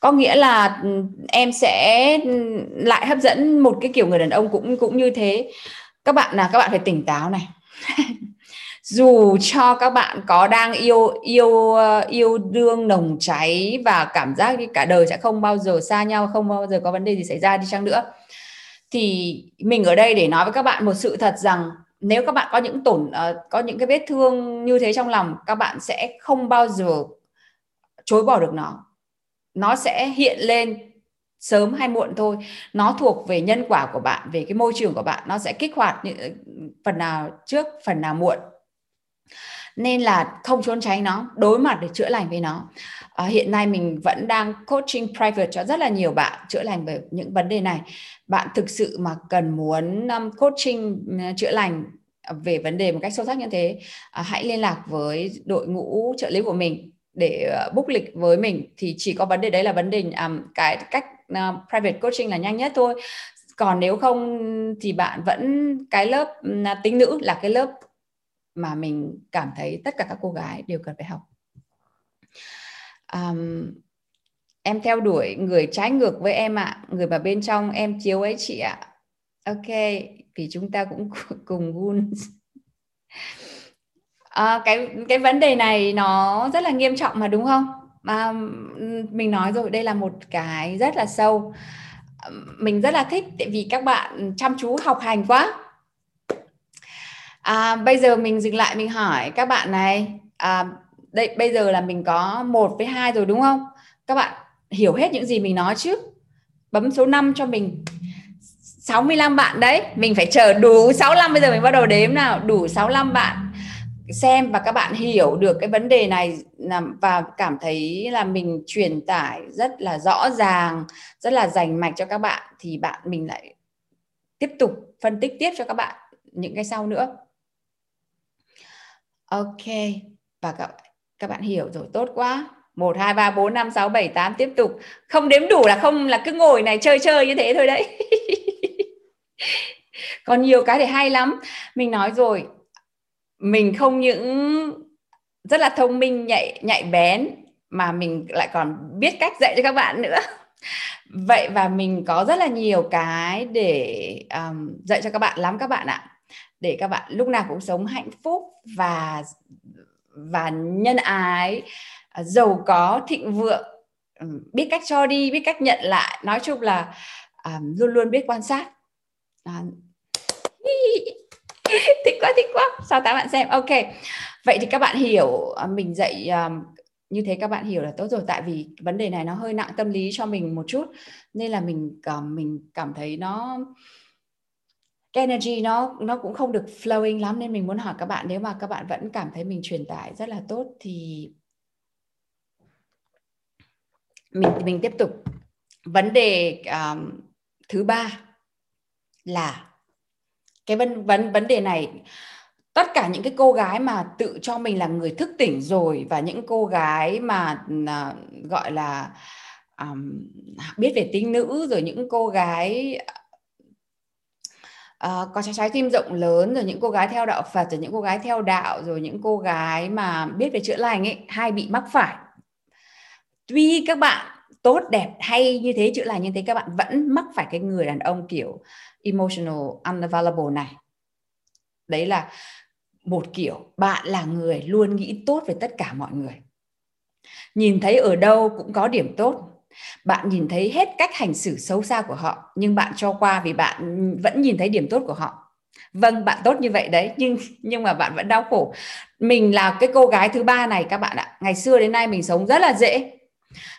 Có nghĩa là em sẽ lại hấp dẫn một cái kiểu người đàn ông cũng cũng như thế. Các bạn là các bạn phải tỉnh táo này. Dù cho các bạn có đang yêu yêu yêu đương nồng cháy và cảm giác đi cả đời sẽ không bao giờ xa nhau, không bao giờ có vấn đề gì xảy ra đi chăng nữa, thì mình ở đây để nói với các bạn một sự thật rằng nếu các bạn có những tổn có những cái vết thương như thế trong lòng, các bạn sẽ không bao giờ chối bỏ được nó. Nó sẽ hiện lên sớm hay muộn thôi. Nó thuộc về nhân quả của bạn, về cái môi trường của bạn, nó sẽ kích hoạt phần nào trước, phần nào muộn. Nên là không trốn tránh nó, đối mặt để chữa lành với nó. À, hiện nay mình vẫn đang coaching private cho rất là nhiều bạn chữa lành về những vấn đề này. Bạn thực sự mà cần muốn um, coaching uh, chữa lành về vấn đề một cách sâu sắc như thế, uh, hãy liên lạc với đội ngũ trợ lý của mình để uh, book lịch với mình. Thì chỉ có vấn đề đấy là vấn đề um, cái cách uh, private coaching là nhanh nhất thôi. Còn nếu không thì bạn vẫn cái lớp uh, tính nữ là cái lớp mà mình cảm thấy tất cả các cô gái đều cần phải học. Um, em theo đuổi người trái ngược với em ạ, à, người mà bên trong em chiếu ấy chị ạ. À. Ok, vì chúng ta cũng cùng gun. À, cái cái vấn đề này nó rất là nghiêm trọng mà đúng không? À, mình nói rồi, đây là một cái rất là sâu. Mình rất là thích tại vì các bạn chăm chú học hành quá. À, bây giờ mình dừng lại, mình hỏi các bạn này, à, đây, bây giờ là mình có một với hai rồi đúng không? Các bạn hiểu hết những gì mình nói chứ? Bấm số năm cho mình. Sáu mươi lăm bạn đấy. Mình phải chờ đủ sáu mươi lăm, bây giờ mình bắt đầu đếm nào. Đủ sáu mươi lăm bạn xem và các bạn hiểu được cái vấn đề này và cảm thấy là mình truyền tải rất là rõ ràng, rất là rành mạch cho các bạn, thì bạn mình lại tiếp tục phân tích tiếp cho các bạn những cái sau nữa. Ok, và các, các bạn hiểu rồi, tốt quá. Một, hai, ba, bốn, năm, sáu, bảy, tám, tiếp tục. Không đếm đủ là không, là cứ ngồi này chơi chơi như thế thôi đấy. Còn nhiều cái để hay lắm. Mình nói rồi, mình không những rất là thông minh, nhạy, nhạy bén, mà mình lại còn biết cách dạy cho các bạn nữa. Vậy và mình có rất là nhiều cái để um, dạy cho các bạn lắm các bạn ạ. Để các bạn lúc nào cũng sống hạnh phúc và, và nhân ái, giàu có, thịnh vượng, biết cách cho đi, biết cách nhận lại. Nói chung là um, luôn luôn biết quan sát. À. Thích quá, thích quá. Sao tám bạn xem. Ok. Vậy thì các bạn hiểu mình dạy... Um, như thế các bạn hiểu là tốt rồi. Tại vì vấn đề này nó hơi nặng tâm lý cho mình một chút, nên là mình cảm, mình cảm thấy nó cái energy nó, nó cũng không được flowing lắm. Nên mình muốn hỏi các bạn, nếu mà các bạn vẫn cảm thấy mình truyền tải rất là tốt thì mình, mình tiếp tục. Vấn đề um, thứ ba là cái vấn, vấn, vấn đề này, tất cả những cái cô gái mà tự cho mình là người thức tỉnh rồi và những cô gái mà gọi là um, biết về tính nữ, rồi những cô gái uh, có trái trái tim rộng lớn, rồi những cô gái theo đạo Phật, rồi những cô gái theo đạo, rồi những cô gái mà biết về chữa lành ấy, hay bị mắc phải. Tuy các bạn tốt đẹp hay như thế, chữa lành như thế, các bạn vẫn mắc phải cái người đàn ông kiểu emotional unavailable này. Đấy là một kiểu bạn là người luôn nghĩ tốt về tất cả mọi người, nhìn thấy ở đâu cũng có điểm tốt. Bạn nhìn thấy hết cách hành xử xấu xa của họ, nhưng bạn cho qua vì bạn vẫn nhìn thấy điểm tốt của họ. Vâng, bạn tốt như vậy đấy, nhưng, nhưng mà bạn vẫn đau khổ. Mình là cái cô gái thứ ba này các bạn ạ. Ngày xưa đến nay mình sống rất là dễ.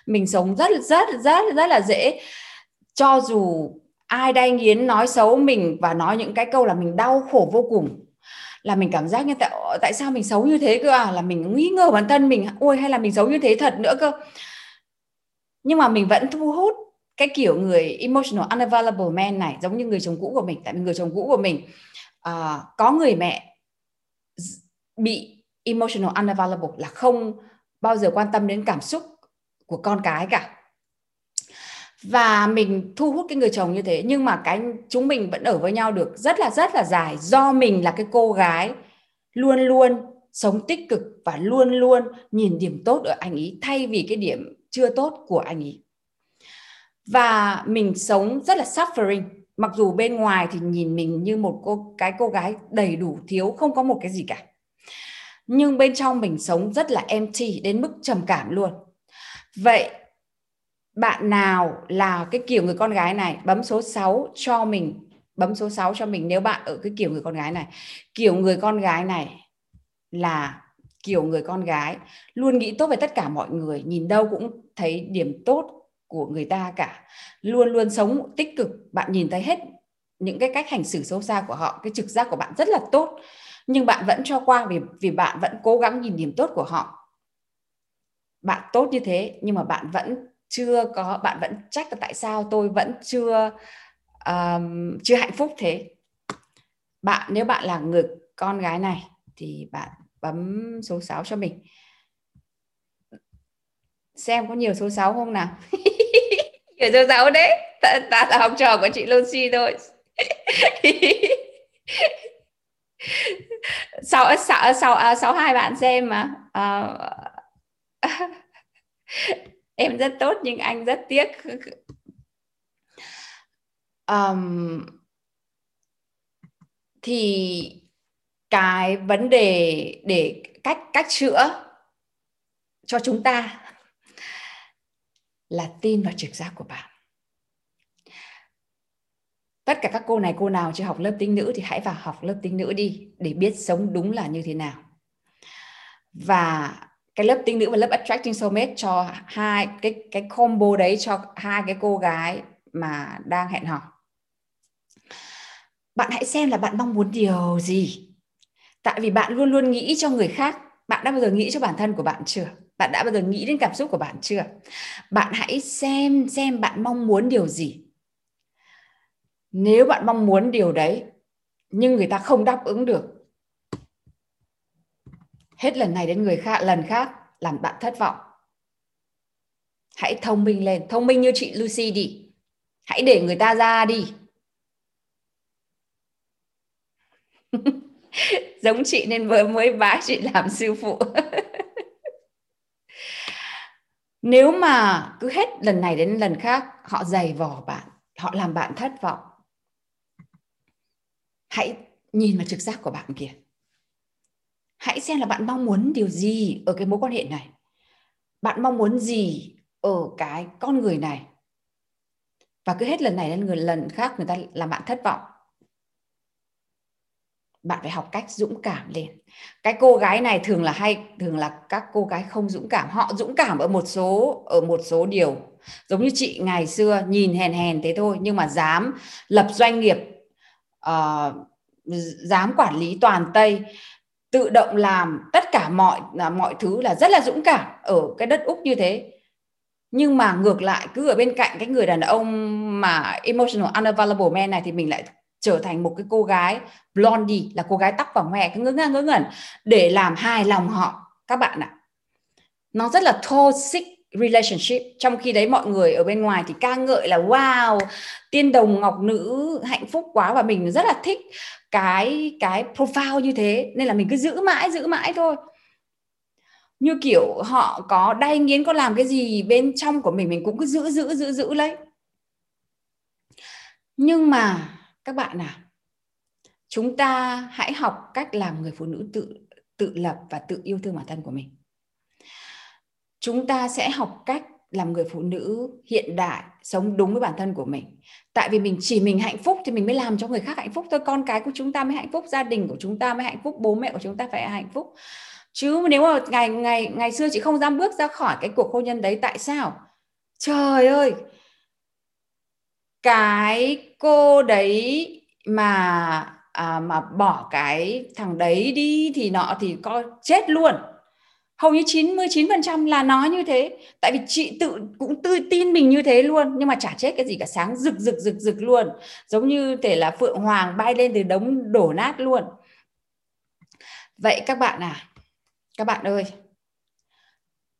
Mình sống rất rất rất rất là dễ. Cho dù ai đay nghiến nói xấu mình và nói những cái câu là mình đau khổ vô cùng, là mình cảm giác như tại, tại sao mình xấu như thế cơ à? Là mình nghi ngờ bản thân mình, ôi hay là mình xấu như thế thật nữa cơ. Nhưng mà mình vẫn thu hút cái kiểu người emotional unavailable man này, giống như người chồng cũ của mình. Tại vì người chồng cũ của mình uh, có người mẹ bị emotional unavailable là không bao giờ quan tâm đến cảm xúc của con cái cả. Và mình thu hút cái người chồng như thế. Nhưng mà cái chúng mình vẫn ở với nhau được rất là rất là dài, do mình là cái cô gái luôn luôn sống tích cực và luôn luôn nhìn điểm tốt ở anh ý thay vì cái điểm chưa tốt của anh ý. Và mình sống rất là suffering. Mặc dù bên ngoài thì nhìn mình như một cô, cái cô gái đầy đủ thiếu, không có một cái gì cả, nhưng bên trong mình sống rất là empty, đến mức trầm cảm luôn. Vậy bạn nào là cái kiểu người con gái này, bấm số sáu cho mình. Bấm số sáu cho mình nếu bạn ở cái kiểu người con gái này. Kiểu người con gái này là kiểu người con gái luôn nghĩ tốt về tất cả mọi người, nhìn đâu cũng thấy điểm tốt của người ta cả, luôn luôn sống tích cực. Bạn nhìn thấy hết những cái cách hành xử sâu xa của họ, cái trực giác của bạn rất là tốt, nhưng bạn vẫn cho qua vì, vì bạn vẫn cố gắng nhìn điểm tốt của họ. Bạn tốt như thế nhưng mà bạn vẫn chưa có, bạn vẫn trách là tại sao tôi vẫn chưa um, chưa hạnh phúc thế. Bạn, nếu bạn là người con gái này thì bạn bấm số sáu cho mình. Xem có nhiều số sáu không nào. Nhiều số sáu đấy. Ta, ta là học trò của chị Lucy thôi. sáu, sáu, sáu, sáu hai bạn xem mà. À, em rất tốt nhưng anh rất tiếc. Um, thì... cái vấn đề để cách cách chữa cho chúng ta là tin vào trực giác của bạn. Tất cả các cô này, cô nào chưa học lớp tính nữ thì hãy vào học lớp tính nữ đi để biết sống đúng là như thế nào. Và cái lớp tính nữ và lớp Attracting Soulmate cho hai cái cái combo đấy, cho hai cái cô gái mà đang hẹn hò. Bạn hãy xem là bạn mong muốn điều gì. Tại vì bạn luôn luôn nghĩ cho người khác. Bạn đã bao giờ nghĩ cho bản thân của bạn chưa? Bạn đã bao giờ nghĩ đến cảm xúc của bạn chưa? Bạn hãy xem xem bạn mong muốn điều gì. Nếu bạn mong muốn điều đấy nhưng người ta không đáp ứng được, hết lần này đến người khác, lần khác làm bạn thất vọng. Hãy thông minh lên. Thông minh như chị Lucy đi. Hãy để người ta ra đi. Giống chị nên vừa mới bái chị làm sư phụ. Nếu mà cứ hết lần này đến lần khác họ giày vò bạn, họ làm bạn thất vọng, hãy nhìn vào trực giác của bạn kìa. Hãy xem là bạn mong muốn điều gì ở cái mối quan hệ này. Bạn mong muốn gì ở cái con người này. Và cứ hết lần này đến lần khác người ta làm bạn thất vọng. Bạn phải học cách dũng cảm lên. Cái cô gái này thường là hay thường là các cô gái không dũng cảm. Họ dũng cảm ở một số ở một số điều. Giống như chị ngày xưa nhìn hèn hèn thế thôi, nhưng mà dám lập doanh nghiệp, uh, dám quản lý toàn Tây, tự động làm tất cả mọi mọi thứ, là rất là dũng cảm ở cái đất Úc như thế. Nhưng mà ngược lại, cứ ở bên cạnh cái người đàn ông mà emotional unavailable man này thì mình lại trở thành một cái cô gái blondie, là cô gái tóc vàng hoe, cứ ngớ ngác ngớ ngẩn để làm hài lòng họ. Các bạn ạ, nó rất là toxic relationship. Trong khi đấy mọi người ở bên ngoài thì ca ngợi là wow, tiên đồng ngọc nữ hạnh phúc quá, và mình rất là thích cái, cái profile như thế, nên là mình cứ giữ mãi, giữ mãi thôi. Như kiểu họ có đay nghiến, có làm cái gì bên trong của mình, mình cũng cứ giữ, giữ, giữ, giữ lấy. Nhưng mà các bạn nào, chúng ta hãy học cách làm người phụ nữ tự, tự lập và tự yêu thương bản thân của mình. Chúng ta sẽ học cách làm người phụ nữ hiện đại, sống đúng với bản thân của mình. Tại vì mình chỉ mình hạnh phúc thì mình mới làm cho người khác hạnh phúc thôi. Con cái của chúng ta mới hạnh phúc, gia đình của chúng ta mới hạnh phúc, bố mẹ của chúng ta phải hạnh phúc. Chứ nếu mà ngày, ngày, ngày xưa chị không dám bước ra khỏi cái cuộc hôn nhân đấy, tại sao? Trời ơi! Cái cô đấy mà... À, mà bỏ cái thằng đấy đi thì nọ thì coi chết luôn. Hầu như chín mươi chín phần trăm là nó như thế. Tại vì chị tự cũng tự tin mình như thế luôn, nhưng mà chả chết cái gì cả, sáng rực rực rực rực luôn, giống như thể là Phượng Hoàng bay lên từ đống đổ nát luôn. Vậy các bạn à, các bạn ơi,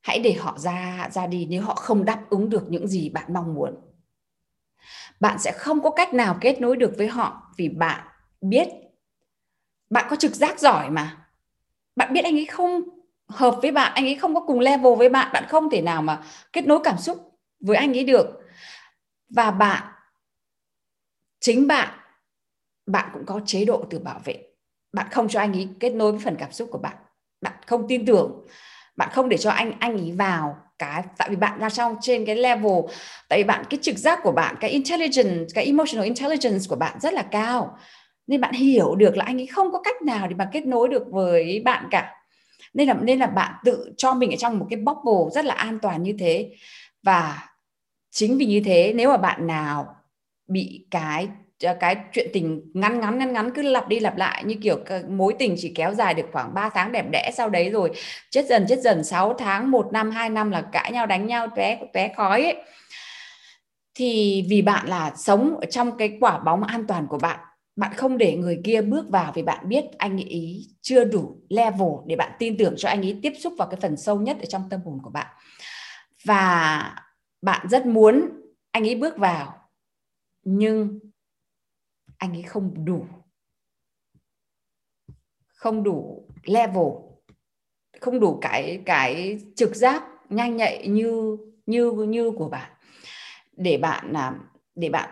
hãy để họ ra, ra đi nếu họ không đáp ứng được những gì bạn mong muốn. Bạn sẽ không có cách nào kết nối được với họ, vì bạn biết, bạn có trực giác giỏi mà. Bạn biết anh ấy không hợp với bạn, anh ấy không có cùng level với bạn, bạn không thể nào mà kết nối cảm xúc với anh ấy được. Và bạn, chính bạn, bạn cũng có chế độ tự bảo vệ. Bạn không cho anh ấy kết nối với phần cảm xúc của bạn. Bạn không tin tưởng, bạn không để cho anh anh ấy vào cái, tại vì bạn ra trong trên cái level, tại vì bạn, cái trực giác của bạn, cái intelligence, cái emotional intelligence của bạn rất là cao. Nên bạn hiểu được là anh ấy không có cách nào để mà kết nối được với bạn cả. Nên là, nên là bạn tự cho mình ở trong một cái bubble rất là an toàn như thế. Và chính vì như thế, nếu mà bạn nào bị cái, cái chuyện tình ngắn ngắn ngắn ngắn cứ lặp đi lặp lại, như kiểu mối tình chỉ kéo dài được khoảng ba tháng đẹp đẽ, sau đấy rồi chết dần chết dần, sáu tháng, một năm, hai năm là cãi nhau đánh nhau té, té khói ấy. Thì vì bạn là sống ở trong cái quả bóng an toàn của bạn, bạn không để người kia bước vào, vì bạn biết anh ấy chưa đủ level để bạn tin tưởng cho anh ấy tiếp xúc vào cái phần sâu nhất ở trong tâm hồn của bạn. Và bạn rất muốn anh ấy bước vào, nhưng anh ấy không đủ, không đủ level, không đủ cái, cái trực giác nhanh nhạy như, như, như của bạn để bạn, để bạn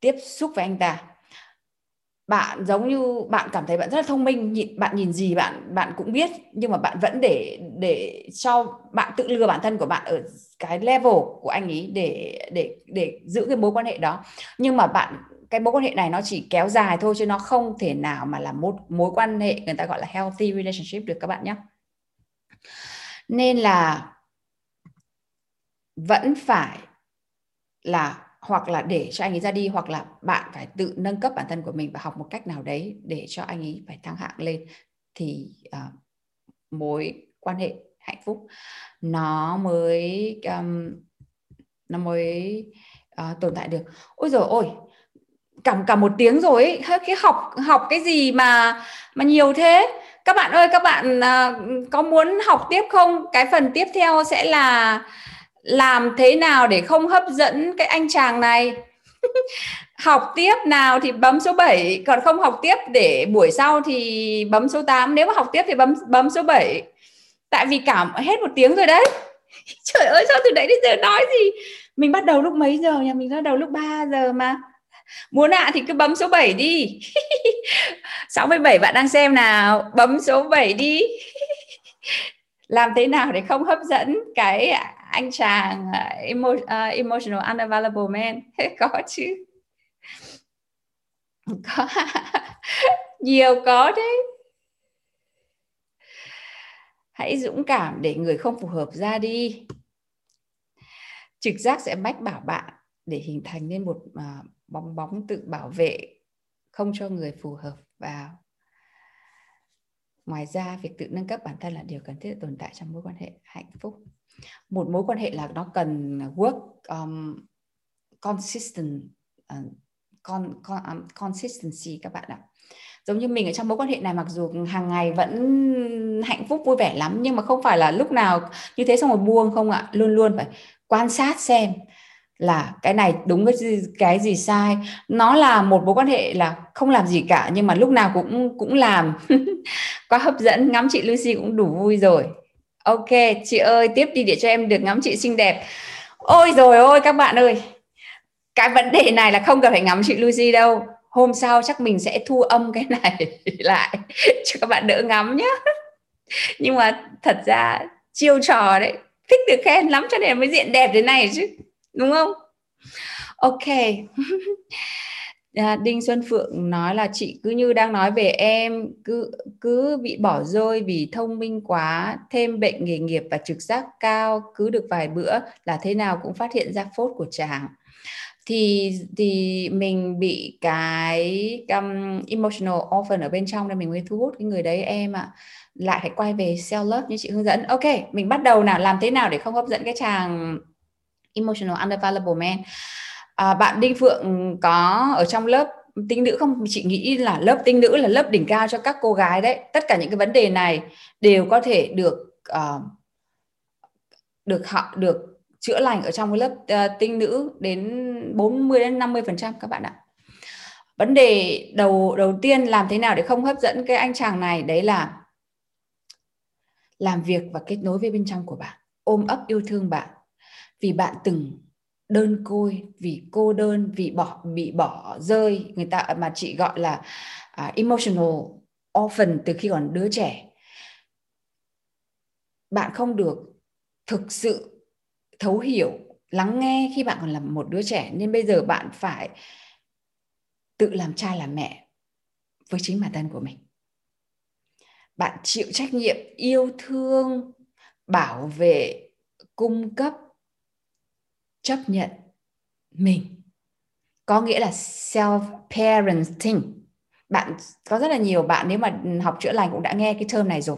tiếp xúc với anh ta. Bạn giống như bạn cảm thấy bạn rất là thông minh, nhìn, bạn nhìn gì bạn bạn cũng biết, nhưng mà bạn vẫn để để cho bạn tự lừa bản thân của bạn ở cái level của anh ấy để để để giữ cái mối quan hệ đó. Nhưng mà bạn, cái mối quan hệ này nó chỉ kéo dài thôi, chứ nó không thể nào mà là một mối quan hệ người ta gọi là healthy relationship được các bạn nhé. Nên là vẫn phải là hoặc là để cho anh ấy ra đi, hoặc là bạn phải tự nâng cấp bản thân của mình và học một cách nào đấy để cho anh ấy phải thăng hạng lên, thì uh, mối quan hệ hạnh phúc nó mới um, nó mới uh, tồn tại được. Ôi giời ơi, cả cả một tiếng rồi ấy, cái học học cái gì mà mà nhiều thế. Các bạn ơi, các bạn uh, có muốn học tiếp không? Cái phần tiếp theo sẽ là làm thế nào để không hấp dẫn cái anh chàng này. Học tiếp nào thì bấm số bảy, còn không học tiếp để buổi sau thì bấm số tám. Nếu mà học tiếp thì bấm bấm số bảy. Tại vì cả hết một tiếng rồi đấy. Trời ơi, sao từ nãy đến giờ nói gì? Mình bắt đầu lúc mấy giờ nhỉ? Mình bắt đầu lúc ba giờ mà. Muốn ạ à thì cứ bấm số bảy đi. sáu mươi bảy bạn đang xem nào, bấm số bảy đi. Làm thế nào để không hấp dẫn cái anh chàng emo, uh, emotional unavailable man? Có chứ, có. Nhiều có đấy. Hãy dũng cảm để người không phù hợp ra đi. Trực giác sẽ mách bảo bạn để hình thành nên một uh, bong bóng tự bảo vệ, không cho người phù hợp vào. Ngoài ra, việc tự nâng cấp bản thân là điều cần thiết để tồn tại trong mối quan hệ hạnh phúc. Một mối quan hệ là nó cần work um, consistent, uh, con, con, um, consistency các bạn ạ. Giống như mình ở trong mối quan hệ này mặc dù hàng ngày vẫn hạnh phúc vui vẻ lắm, nhưng mà không phải là lúc nào như thế xong rồi buông không ạ. Luôn luôn phải quan sát xem là cái này đúng, cái gì, cái gì sai. Nó là một mối quan hệ là không làm gì cả, nhưng mà lúc nào cũng, cũng làm. Quá hấp dẫn, ngắm chị Lucy cũng đủ vui rồi. Ok, chị ơi tiếp đi để cho em được ngắm chị xinh đẹp. Ôi rồi ôi các bạn ơi, cái vấn đề này là không cần phải ngắm chị Lucy đâu. Hôm sau chắc mình sẽ thu âm cái này lại cho các bạn đỡ ngắm nhé. Nhưng mà thật ra chiêu trò đấy, thích được khen lắm cho nên mới diện đẹp thế này chứ, đúng không? Ok. À, Đinh Xuân Phượng nói là chị cứ như đang nói về em, cứ, cứ bị bỏ rơi vì thông minh quá, thêm bệnh nghề nghiệp và trực giác cao, cứ được vài bữa là thế nào cũng phát hiện ra phốt của chàng. Thì, thì mình bị cái um, emotional often ở bên trong nên mình mới thu hút cái người đấy em ạ. À. Lại phải quay về self-love như chị hướng dẫn. Ok, mình bắt đầu nào, làm thế nào để không hấp dẫn cái chàng emotional unavailable man. À, bạn Đinh Phượng có ở trong lớp tinh nữ không? Chị nghĩ là lớp tinh nữ là lớp đỉnh cao cho các cô gái đấy. Tất cả những cái vấn đề này đều có thể được uh, được học, được chữa lành ở trong cái lớp uh, tinh nữ đến bốn mươi đến năm mươi phần trăm các bạn ạ. Vấn đề đầu đầu tiên làm thế nào để không hấp dẫn cái anh chàng này đấy là làm việc và kết nối với bên trong của bạn, ôm ấp yêu thương bạn. Vì bạn từng đơn côi, vì cô đơn, vì bỏ bị bỏ rơi, người ta mà chị gọi là uh, emotional orphan từ khi còn đứa trẻ. Bạn không được thực sự thấu hiểu, lắng nghe khi bạn còn là một đứa trẻ, nên bây giờ bạn phải tự làm cha làm mẹ với chính bản thân của mình. Bạn chịu trách nhiệm yêu thương, bảo vệ, cung cấp, chấp nhận mình. Có nghĩa là self-parenting. Bạn có rất là nhiều bạn nếu mà học chữa lành cũng đã nghe cái term này rồi.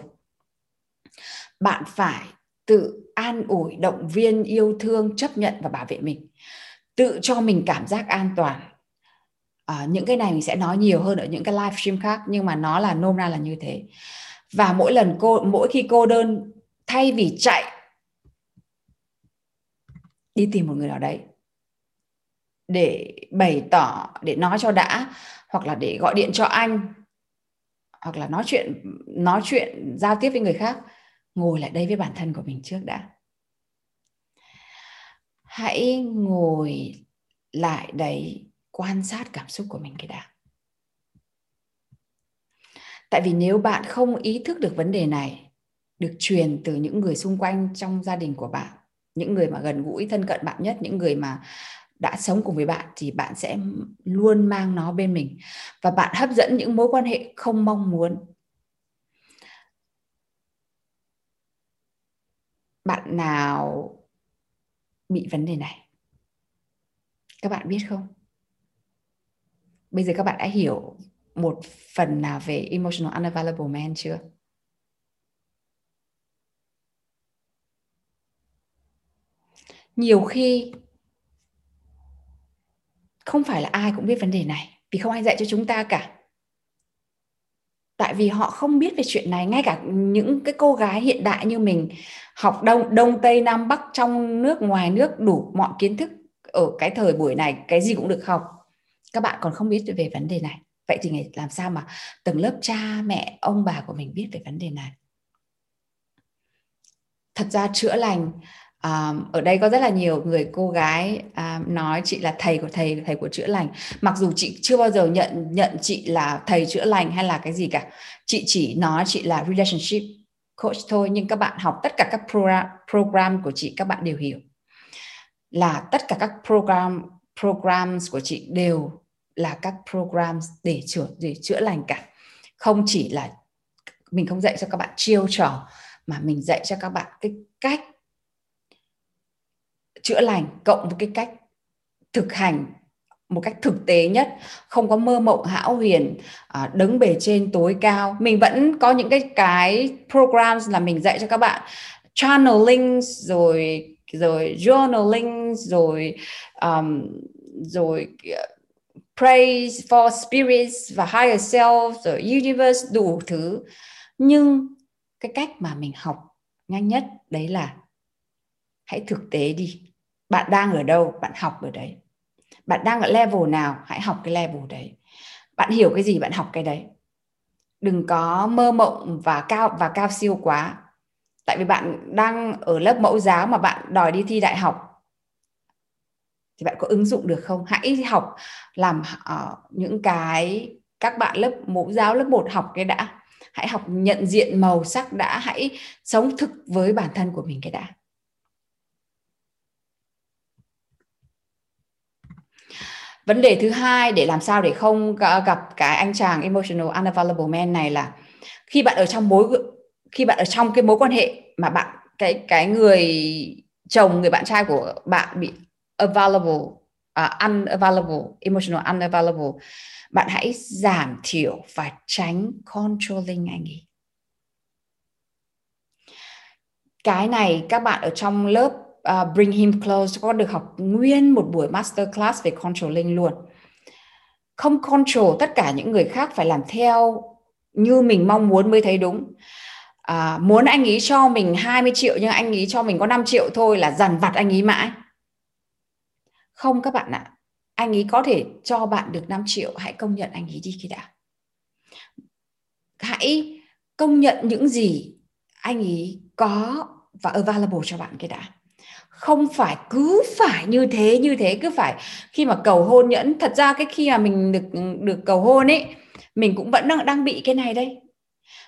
Bạn phải tự an ủi, động viên, yêu thương, chấp nhận và bảo vệ mình. Tự cho mình cảm giác an toàn. À, những cái này mình sẽ nói nhiều hơn ở những cái live stream khác, nhưng mà nó là nôm na là như thế. Và mỗi lần cô, mỗi khi cô đơn, thay vì chạy đi tìm một người nào đấy để bày tỏ, để nói cho đã, hoặc là để gọi điện cho anh, hoặc là nói chuyện, nói chuyện giao tiếp với người khác, ngồi lại đây với bản thân của mình trước đã. Hãy ngồi lại đấy, quan sát cảm xúc của mình cái đã. Tại vì nếu bạn không ý thức được vấn đề này, được truyền từ những người xung quanh trong gia đình của bạn, những người mà gần gũi, thân cận bạn nhất, những người mà đã sống cùng với bạn, thì bạn sẽ luôn mang nó bên mình. Và bạn hấp dẫn những mối quan hệ không mong muốn. Bạn nào bị vấn đề này? Các bạn biết không? Bây giờ các bạn đã hiểu một phần nào về emotional unavailable man chưa? Nhiều khi không phải là ai cũng biết vấn đề này, vì không ai dạy cho chúng ta cả. Tại vì họ không biết về chuyện này, ngay cả những cái cô gái hiện đại như mình, học đông, đông tây nam bắc, trong nước ngoài nước, đủ mọi kiến thức ở cái thời buổi này, cái gì cũng được học. Các bạn còn không biết về vấn đề này. Vậy thì làm sao mà tầng lớp cha mẹ, ông bà của mình biết về vấn đề này? Thật ra chữa lành, Um, ở đây có rất là nhiều người cô gái um, nói chị là thầy của thầy, thầy của chữa lành. Mặc dù chị chưa bao giờ nhận, nhận chị là thầy chữa lành hay là cái gì cả. Chị chỉ nói chị là relationship coach thôi. Nhưng các bạn học tất cả các program, program của chị, các bạn đều hiểu là tất cả các program, programs của chị đều là các programs để chữa, để chữa lành cả. Không chỉ là mình không dạy cho các bạn chiêu trò, mà mình dạy cho các bạn cái cách chữa lành cộng với cái cách thực hành một cách thực tế nhất. Không có mơ mộng hão huyền, đứng bề trên tối cao. Mình vẫn có những cái, cái programs là mình dạy cho các bạn channeling, rồi, rồi journaling, rồi, um, rồi pray for spirits và higher self, rồi universe, đủ thứ. Nhưng cái cách mà mình học nhanh nhất đấy là hãy thực tế đi. Bạn đang ở đâu, bạn học ở đấy. Bạn đang ở level nào, hãy học cái level đấy. Bạn hiểu cái gì, bạn học cái đấy. Đừng có mơ mộng và cao và cao siêu quá. Tại vì bạn đang ở lớp mẫu giáo mà bạn đòi đi thi đại học thì bạn có ứng dụng được không? Hãy học làm uh, những cái các bạn lớp mẫu giáo lớp một học cái đã. Hãy học nhận diện màu sắc đã. Hãy sống thực với bản thân của mình cái đã. Vấn đề thứ hai để làm sao để không gặp cái anh chàng emotional unavailable man này là khi bạn ở trong mối khi bạn ở trong cái mối quan hệ mà bạn cái cái người chồng, người bạn trai của bạn bị available, uh, unavailable, emotional unavailable, bạn hãy giảm thiểu và tránh controlling anh ấy. Cái này các bạn ở trong lớp Uh, bring him close có được học nguyên một buổi masterclass về controlling luôn. Không control tất cả những người khác phải làm theo như mình mong muốn mới thấy đúng. uh, Muốn anh ý cho mình hai mươi triệu nhưng anh ý cho mình có năm triệu thôi là dằn vặt anh ý mãi. Không các bạn ạ. à, Anh ý có thể cho bạn được năm triệu, hãy công nhận anh ý đi khi đã. Hãy công nhận những gì anh ý có và available cho bạn cái đã. Không phải cứ phải như thế như thế cứ phải khi mà cầu hôn nhẫn. Thật ra cái khi mà mình được được cầu hôn ấy, mình cũng vẫn đang, đang bị cái này đây.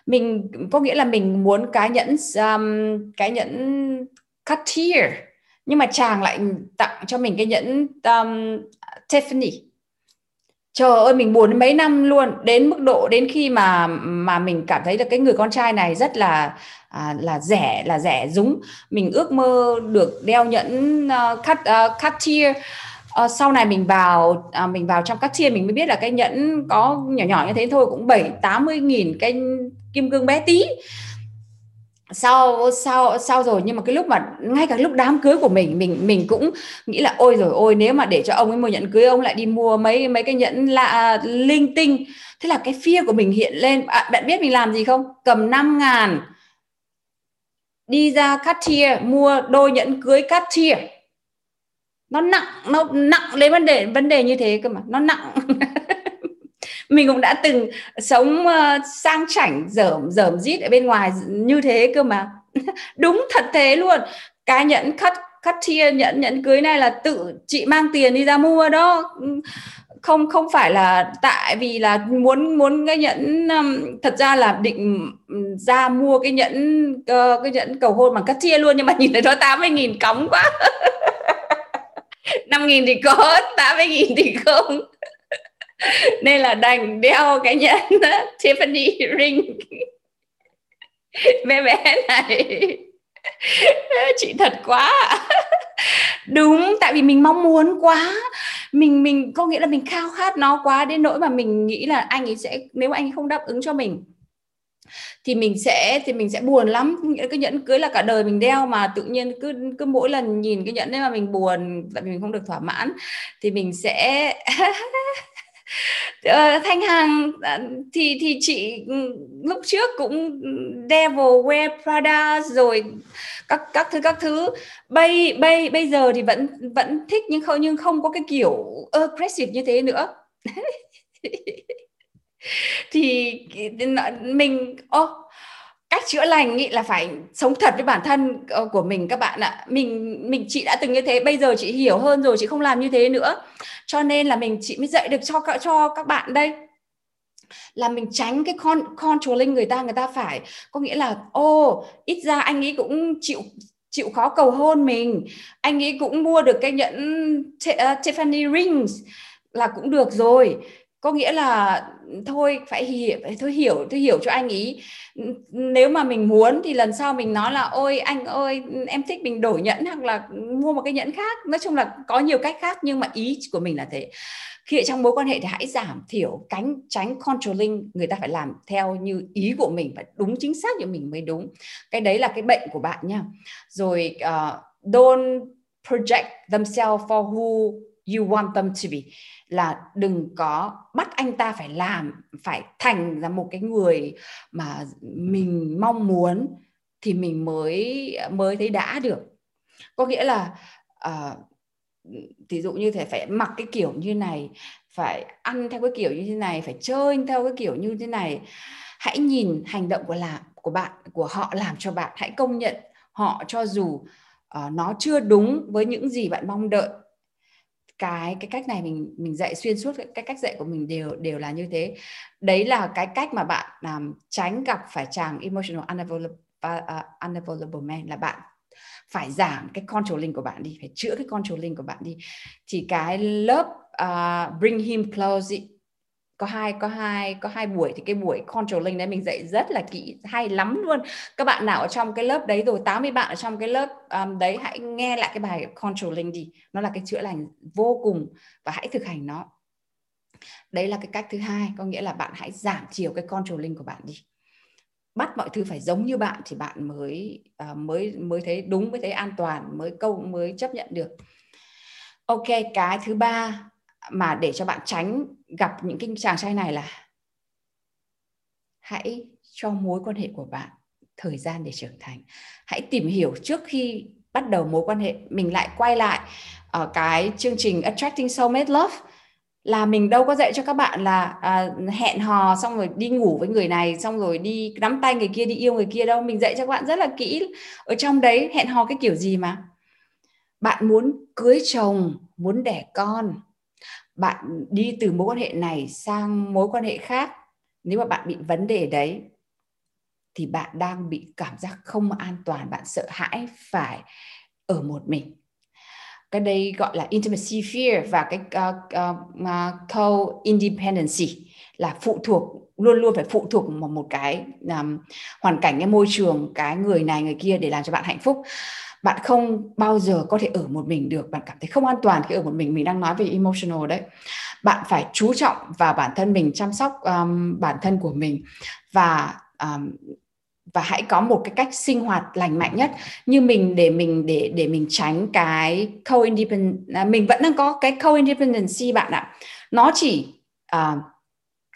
Mình có nghĩa là mình muốn cái nhẫn um, cái nhẫn cut tear, nhưng mà chàng lại tặng cho mình cái nhẫn um, Tiffany. Trời ơi, mình buồn mấy năm luôn, đến mức độ đến khi mà mà mình cảm thấy là cái người con trai này rất là à, là rẻ là rẻ rúng. Mình ước mơ được đeo nhẫn uh, cut uh, cut tear. Uh, sau này mình vào uh, mình vào trong cut tear mình mới biết là cái nhẫn có nhỏ nhỏ như thế thôi cũng bảy tám mươi nghìn, cái kim cương bé tí. Sau sau sau rồi nhưng mà cái lúc mà ngay cả lúc đám cưới của mình mình mình cũng nghĩ là ôi rồi ôi nếu mà để cho ông ấy mua nhẫn cưới ông lại đi mua mấy mấy cái nhẫn lạ linh tinh. Thế là cái fear của mình hiện lên. À, bạn biết mình làm gì không? Cầm năm ngàn đi ra Cartier mua đôi nhẫn cưới Cartier. Nó nặng nó nặng lấy vấn đề vấn đề như thế cơ mà nó nặng. Mình cũng đã từng sống uh, sang chảnh, dởm, dởm rít ở bên ngoài như thế cơ mà. Đúng thật thế luôn. Cái nhẫn cut, cut tear, nhẫn, nhẫn cưới này là tự chị mang tiền đi ra mua đó. Không không phải là tại vì là muốn muốn cái nhẫn. Um, thật ra là định ra mua cái nhẫn uh, cái nhẫn cầu hôn bằng cut tear luôn. Nhưng mà nhìn thấy nó tám mươi nghìn cóng quá. năm nghìn thì có, tám mươi nghìn thì không. Nên là đành đeo cái nhẫn Tiffany ring bé bé này. Chị thật quá. Đúng, tại vì mình mong muốn quá. Mình mình có nghĩa là mình khao khát nó quá đến nỗi mà mình nghĩ là anh ấy sẽ, nếu anh ấy không đáp ứng cho mình thì mình sẽ thì mình sẽ buồn lắm. Cái nhẫn cưới là cả đời mình đeo mà tự nhiên cứ cứ mỗi lần nhìn cái nhẫn đấy mà mình buồn tại vì mình không được thỏa mãn thì mình sẽ Thanh Hằng thì thì chị lúc trước cũng devil wear Prada rồi các các thứ các thứ bây bây bây giờ thì vẫn vẫn thích nhưng không nhưng không có cái kiểu aggressive như thế nữa. Thì mình ô oh, cách chữa lành nghĩ là phải sống thật với bản thân của mình các bạn ạ. Mình mình chị đã từng như thế, bây giờ chị hiểu hơn rồi, chị không làm như thế nữa. Cho nên là mình chị mới dạy được cho cho các bạn đây. Là mình tránh cái con, controlling người ta, người ta phải có nghĩa là ô oh, ít ra anh ấy cũng chịu chịu khó cầu hôn mình, anh ấy cũng mua được cái nhẫn t- uh, Tiffany rings là cũng được rồi. Có nghĩa là thôi phải hiểu, thôi hiểu, thôi hiểu cho anh ý. Nếu mà mình muốn thì lần sau mình nói là ôi anh ơi em thích mình đổi nhẫn hoặc là mua một cái nhẫn khác. Nói chung là có nhiều cách khác nhưng mà ý của mình là thế. Khi trong mối quan hệ thì hãy giảm thiểu, cánh, tránh controlling. Người ta phải làm theo như ý của mình, phải đúng chính xác như mình mới đúng. Cái đấy là cái bệnh của bạn nha. Rồi uh, don't project themselves for who you want them to be, là đừng có bắt anh ta phải làm, phải thành ra một cái người mà mình mong muốn thì mình mới mới thấy đã được. Có nghĩa là thí uh, dụ như thế, phải mặc cái kiểu như này, phải ăn theo cái kiểu như thế này, phải chơi theo cái kiểu như thế này. Hãy nhìn hành động của làm của bạn, của họ làm cho bạn, hãy công nhận họ cho dù uh, nó chưa đúng với những gì bạn mong đợi. Cái cái cách này mình mình dạy xuyên suốt, cái cách dạy của mình đều đều là như thế. Đấy là cái cách mà bạn um, tránh gặp phải chàng emotional unavailable, uh, unavailable man, là bạn phải giảm cái controlling của bạn đi, phải chữa cái controlling của bạn đi. Thì cái lớp uh, bring him close ý, có hai có hai có hai buổi, thì cái buổi controlling đấy mình dạy rất là kỹ, hay lắm luôn. Các bạn nào ở trong cái lớp đấy rồi, tám mươi bạn ở trong cái lớp um, đấy, hãy nghe lại cái bài controlling đi, nó là cái chữa lành vô cùng và hãy thực hành nó. Đấy là cái cách thứ hai, có nghĩa là bạn hãy giảm chiều cái controlling của bạn đi, bắt mọi thứ phải giống như bạn thì bạn mới uh, mới mới thấy đúng, mới thấy an toàn, mới câu mới chấp nhận được. Ok, cái thứ ba mà để cho bạn tránh gặp những cái chàng trai này là hãy cho mối quan hệ của bạn thời gian để trưởng thành. Hãy tìm hiểu trước khi bắt đầu mối quan hệ. Mình lại quay lại ở cái chương trình Attracting Soulmate Love, là mình đâu có dạy cho các bạn là à, hẹn hò xong rồi đi ngủ với người này, xong rồi đi nắm tay người kia, đi yêu người kia đâu. Mình dạy cho các bạn rất là kỹ. Ở trong đấy hẹn hò cái kiểu gì mà bạn muốn cưới chồng, muốn đẻ con, bạn đi từ mối quan hệ này sang mối quan hệ khác. Nếu mà bạn bị vấn đề đấy thì bạn đang bị cảm giác không an toàn, bạn sợ hãi phải ở một mình. Cái đây gọi là intimacy fear, và cái uh, uh, co-independency là phụ thuộc, luôn luôn phải phụ thuộc vào một cái um, hoàn cảnh, cái môi trường, cái người này người kia để làm cho bạn hạnh phúc. Bạn không bao giờ có thể ở một mình được, bạn cảm thấy không an toàn khi ở một mình. Mình đang nói về emotional đấy. Bạn phải chú trọng vào bản thân mình, chăm sóc um, bản thân của mình, và um, và hãy có một cái cách sinh hoạt lành mạnh nhất. Như mình để mình để để mình tránh cái co-independence, mình vẫn đang có cái co-independency bạn ạ. Nó chỉ uh,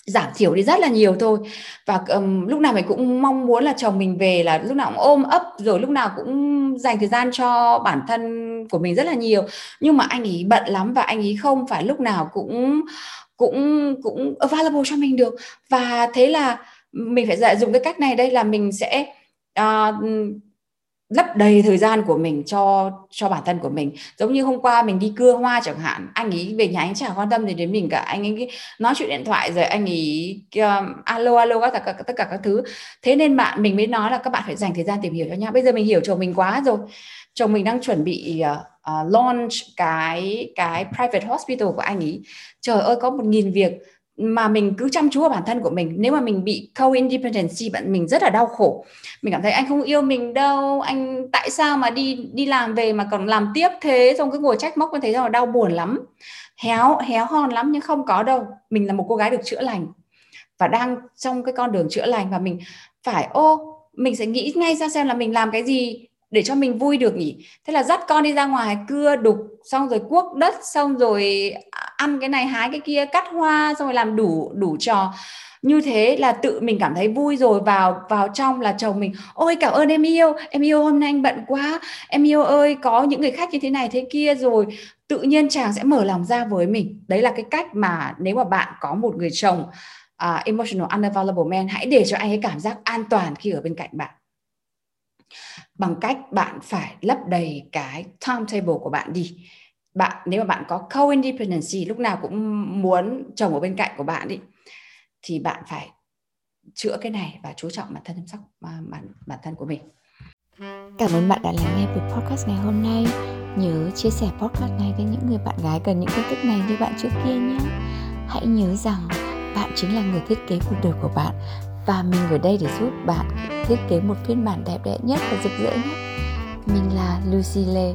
giảm thiểu đi rất là nhiều thôi. Và um, lúc nào mình cũng mong muốn là chồng mình về là lúc nào cũng ôm ấp, rồi lúc nào cũng dành thời gian cho bản thân của mình rất là nhiều. Nhưng mà anh ấy bận lắm, và anh ấy không phải lúc nào cũng cũng cũng available cho mình được. Và thế là mình phải dạy dùng cái cách này, đây là mình sẽ uh, lấp đầy thời gian của mình cho cho bản thân của mình. Giống như hôm qua mình đi cưa hoa chẳng hạn, anh ấy về nhà anh chả quan tâm gì đến mình cả, anh ấy nói chuyện điện thoại rồi anh ấy uh, alo alo tất cả tất cả các thứ. Thế nên bạn mình mới nói là các bạn phải dành thời gian tìm hiểu cho nhau. Bây giờ mình hiểu chồng mình quá rồi, chồng mình đang chuẩn bị uh, uh, launch cái cái private hospital của anh ấy. Trời ơi, có một nghìn việc mà mình cứ chăm chú vào bản thân của mình. Nếu mà mình bị co-independency, bạn mình rất là đau khổ. Mình cảm thấy anh không yêu mình đâu, anh tại sao mà đi đi làm về mà còn làm tiếp thế, xong cứ ngồi trách móc như thế, rồi đau buồn lắm, héo héo hon lắm. Nhưng không có đâu, mình là một cô gái được chữa lành và đang trong cái con đường chữa lành, và mình phải ô mình sẽ nghĩ ngay ra xem là mình làm cái gì để cho mình vui được nhỉ. Thế là dắt con đi ra ngoài cưa đục, xong rồi cuốc đất, xong rồi ăn cái này hái cái kia, cắt hoa, xong rồi làm đủ đủ trò. Như thế là tự mình cảm thấy vui rồi. Vào vào trong là chồng mình, ôi cảm ơn em yêu, em yêu hôm nay anh bận quá, em yêu ơi có những người khách như thế này thế kia, rồi tự nhiên chàng sẽ mở lòng ra với mình. Đấy là cái cách mà nếu mà bạn có một người chồng uh, emotional unavailable man, hãy để cho anh ấy cảm giác an toàn khi ở bên cạnh bạn, bằng cách bạn phải lấp đầy cái timetable của bạn đi. Bạn nếu mà bạn có co-independency, lúc nào cũng muốn chồng ở bên cạnh của bạn ý, thì bạn phải chữa cái này và chú trọng bản thân, chăm sóc bản, bản thân của mình. Cảm ơn bạn đã lắng nghe buổi podcast ngày hôm nay. Nhớ chia sẻ podcast này với những người bạn gái cần những kiến thức này như bạn trước kia nhé. Hãy nhớ rằng bạn chính là người thiết kế cuộc đời của bạn, và mình ở đây để giúp bạn thiết kế một phiên bản đẹp đẽ nhất và rực rỡ nhất. Mình là Lucy Lê,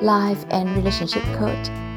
Life and Relationship Coach.